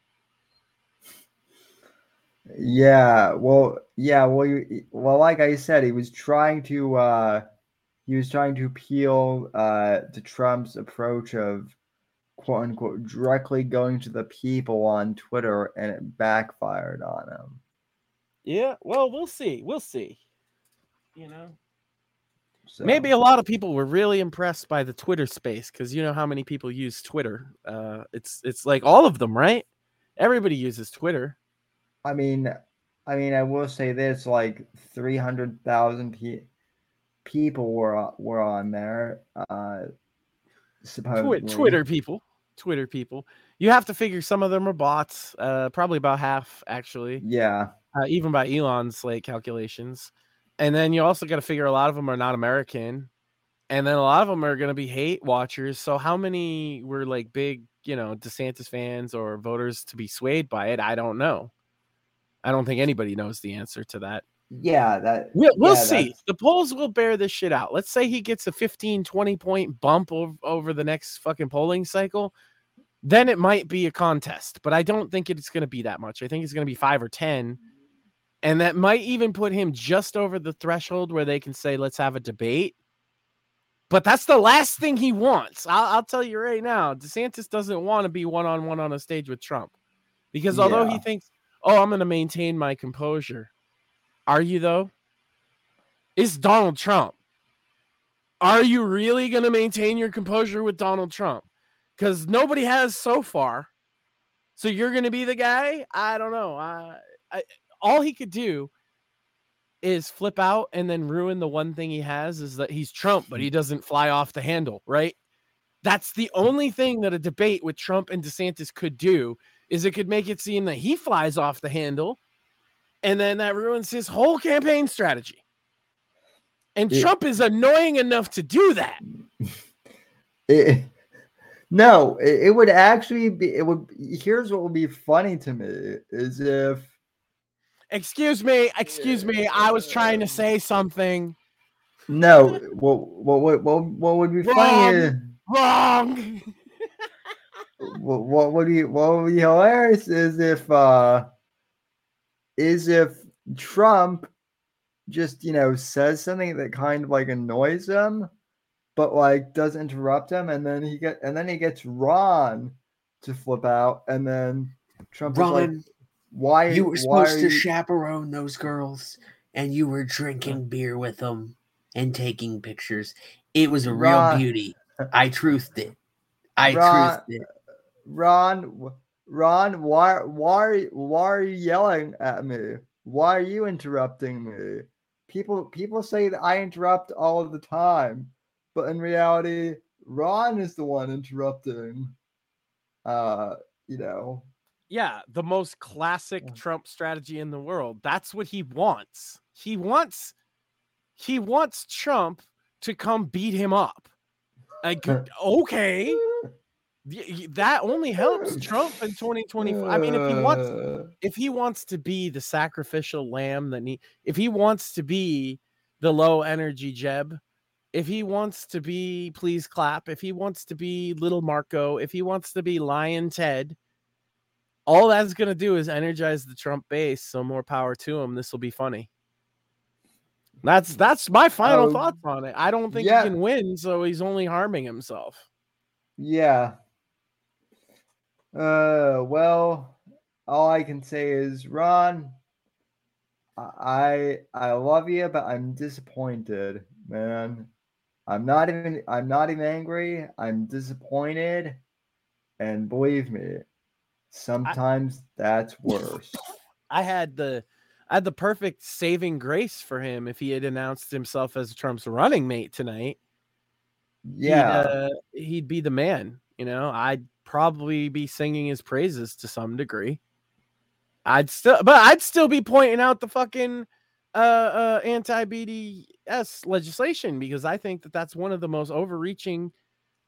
Yeah, well, yeah, well, you, well, like I said, he was trying to, uh, he was trying to appeal uh, to Trump's approach of, quote unquote, directly going to the people on Twitter, and it backfired on him. Yeah, well, we'll see, we'll see. You know. So. Maybe a lot of people were really impressed by the Twitter space, because you know how many people use Twitter. Uh, it's it's like all of them, right? Everybody uses Twitter. I mean, I mean, I will say this: like three hundred thousand pe- people were were on there. Uh, supposedly, Tw- Twitter people, Twitter people. You have to figure some of them are bots. Uh, probably about half, actually. Yeah. Uh, even by Elon's like calculations. And then you also got to figure a lot of them are not American. And then a lot of them are going to be hate watchers. So how many were like big, you know, DeSantis fans or voters to be swayed by it? I don't know. I don't think anybody knows the answer to that. Yeah. that We'll, we'll yeah, see. That's... The polls will bear this shit out. Let's say he gets a fifteen, twenty point bump over, over the next fucking polling cycle. Then it might be a contest. But I don't think it's going to be that much. I think it's going to be five or ten. And that might even put him just over the threshold where they can say, let's have a debate. But that's the last thing he wants. I'll, I'll tell you right now, DeSantis doesn't want to be one-on-one on a stage with Trump. Because although yeah. he thinks, oh, I'm going to maintain my composure. Are you, though? It's Donald Trump. Are you really going to maintain your composure with Donald Trump? Because nobody has so far. So you're going to be the guy? I don't know. I... I All he could do is flip out and then ruin the one thing he has, is that he's Trump, but he doesn't fly off the handle, right? That's the only thing that a debate with Trump and DeSantis could do, is it could make it seem that he flies off the handle, and then that ruins his whole campaign strategy. And it, Trump is annoying enough to do that. It, no, it, it would actually be, it would, here's what would be funny to me is if, Excuse me, excuse me. I was trying to say something. No, what what what what would be funny? Is, wrong. what what would be what would be hilarious is if uh is if Trump just, you know, says something that kind of like annoys him, but like doesn't interrupt him, and then he get and then he gets Ron to flip out, and then Trump is like, Why you were why supposed you... to chaperone those girls, and you were drinking beer with them and taking pictures. It was a real Ron, beauty. I truthed it. I Ron, truthed it. Ron, Ron, why, why, why are you yelling at me? Why are you interrupting me? People, people say that I interrupt all of the time, but in reality, Ron is the one interrupting. Uh, you know. Yeah, the most classic yeah. Trump strategy in the world. That's what he wants. He wants he wants Trump to come beat him up. Like, okay. That only helps Trump in twenty twenty-four. I mean, if he wants if he wants to be the sacrificial lamb that he, if he wants to be the low energy Jeb, if he wants to be please clap, if he wants to be little Marco, if he wants to be Lion Ted, all that's going to do is energize the Trump base, so more power to him. This will be funny. That's that's my final oh, thoughts on it. I don't think yeah. he can win, so he's only harming himself. Yeah. Uh, well, all I can say is, Ron, I I love you, but I'm disappointed, man. I'm not even I'm not even angry. I'm disappointed. And believe me, sometimes I, that's worse. I had the I had the perfect saving grace for him if he had announced himself as Trump's running mate tonight. Yeah, he'd, uh, he'd be the man. You know, I'd probably be singing his praises to some degree. I'd still, but I'd still be pointing out the fucking uh, uh, anti-B D S legislation, because I think that that's one of the most overreaching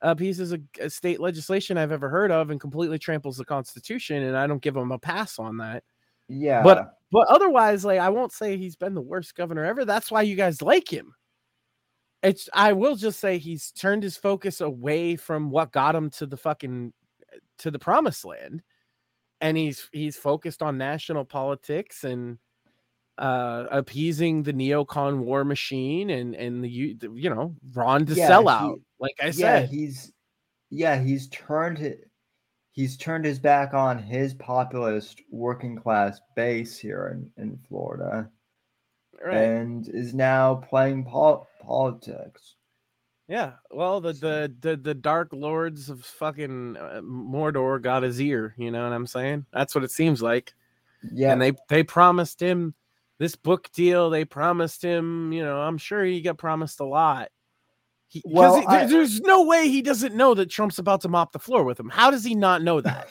uh, pieces of state legislation I've ever heard of, and completely tramples the Constitution. And I don't give him a pass on that. Yeah, but but otherwise, like, I won't say he's been the worst governor ever. That's why you guys like him. It's, I will just say he's turned his focus away from what got him to the fucking, to the promised land. And he's, he's focused on national politics and uh, appeasing the neocon war machine and, and the, you know, Ron to yeah, sell out. He, like I yeah, said, he's, yeah, he's turned it. He's turned his back on his populist working class base here in, in Florida. Right. And is now playing pol- politics. Yeah, well, the, the the the dark lords of fucking Mordor got his ear. You know what I'm saying? That's what it seems like. Yeah, and they they promised him this book deal. They promised him, you know, I'm sure he got promised a lot. He, well, he, I, there's no way he doesn't know that Trump's about to mop the floor with him. How does he not know that?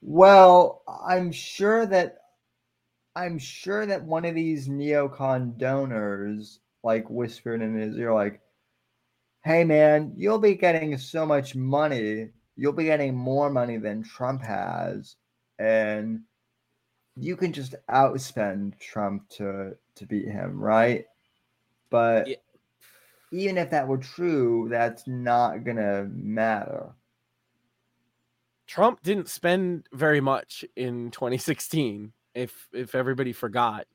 Well, I'm sure that. I'm sure that one of these neocon donors like whispered in his ear, like, hey man, you'll be getting so much money. You'll be getting more money than Trump has. And you can just outspend Trump to, to beat him, right? But yeah. Even if that were true, that's not going to matter. Trump didn't spend very much in twenty sixteen. If if everybody forgot,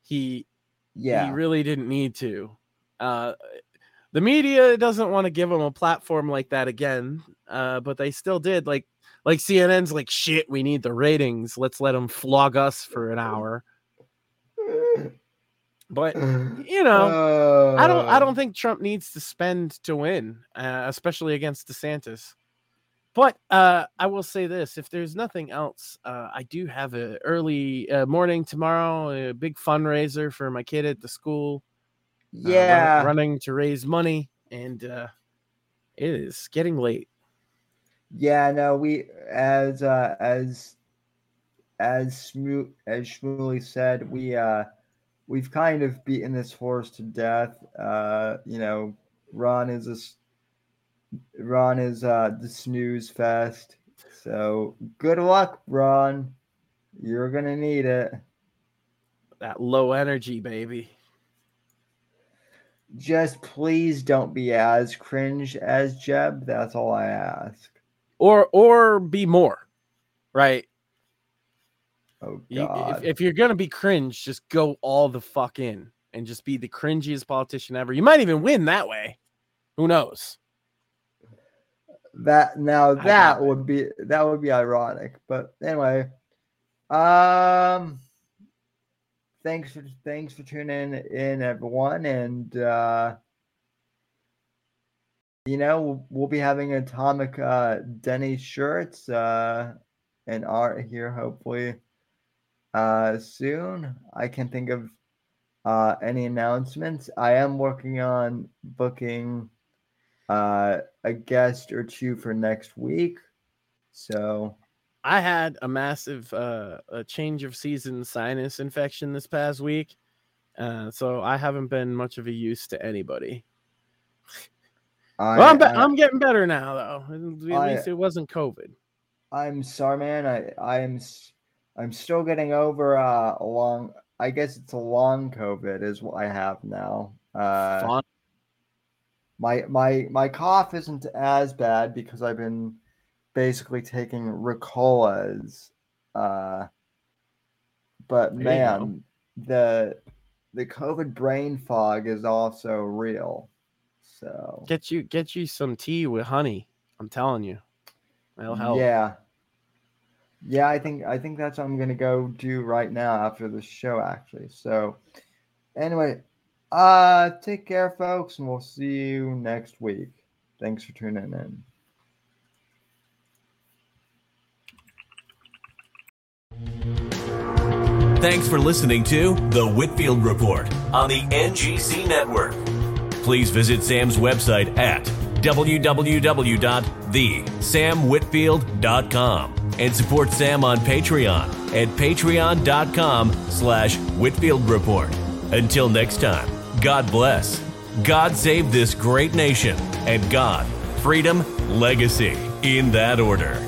he yeah he really didn't need to. Uh, the media doesn't want to give him a platform like that again, uh, but they still did. Like like C N N's like, shit, we need the ratings. Let's let him flog us for an hour. But you know, uh... I don't I don't think Trump needs to spend to win, uh, especially against DeSantis. But uh, I will say this, if there's nothing else, uh, I do have an early uh, morning tomorrow, a big fundraiser for my kid at the school. Yeah. Uh, running to raise money, and uh, it is getting late. Yeah, no, we, as, uh, as, as, Shmoo, as Shmooly said, we, uh, we've kind of beaten this horse to death. Uh, you know, Ron is a, Ron is uh, the snooze fest. So good luck, Ron. You're going to need it. That low energy, baby. Just please don't be as cringe as Jeb. That's all I ask. Or or be more, right? Oh, God. You, if, if you're going to be cringe, just go all the fuck in and just be the cringiest politician ever. You might even win that way. Who knows? That now that would be that would be ironic, but anyway, um, thanks for thanks for tuning in, everyone, and uh, you know we'll, we'll be having Atomic uh, Denny shirts uh, and art here hopefully uh, soon. I can't think of uh, any announcements. I am working on booking uh a guest or two for next week. So I had a massive uh a change of season sinus infection this past week, uh so I haven't been much of a use to anybody. I, well, I'm, be- I, I'm getting better now though, at I, least it wasn't COVID. I'm sorry, man. I I'm I'm still getting over uh a long, I guess it's a long COVID is what I have now. uh Fun. My my my cough isn't as bad because I've been basically taking Ricola's, uh, but there man, the the COVID brain fog is also real. So get you get you some tea with honey. I'm telling you, that'll help. Yeah, yeah. I think I think that's what I'm gonna go do right now after the show, actually. So anyway. Uh, take care, folks, and we'll see you next week. Thanks for tuning in. Thanks for listening to The Whitfield Report on the N G C Network. Please visit Sam's website at w w w dot the sam whitfield dot com and support Sam on Patreon at patreon dot com slash Whitfield Report. Until next time, God bless, God save this great nation, and God, freedom, legacy, in that order.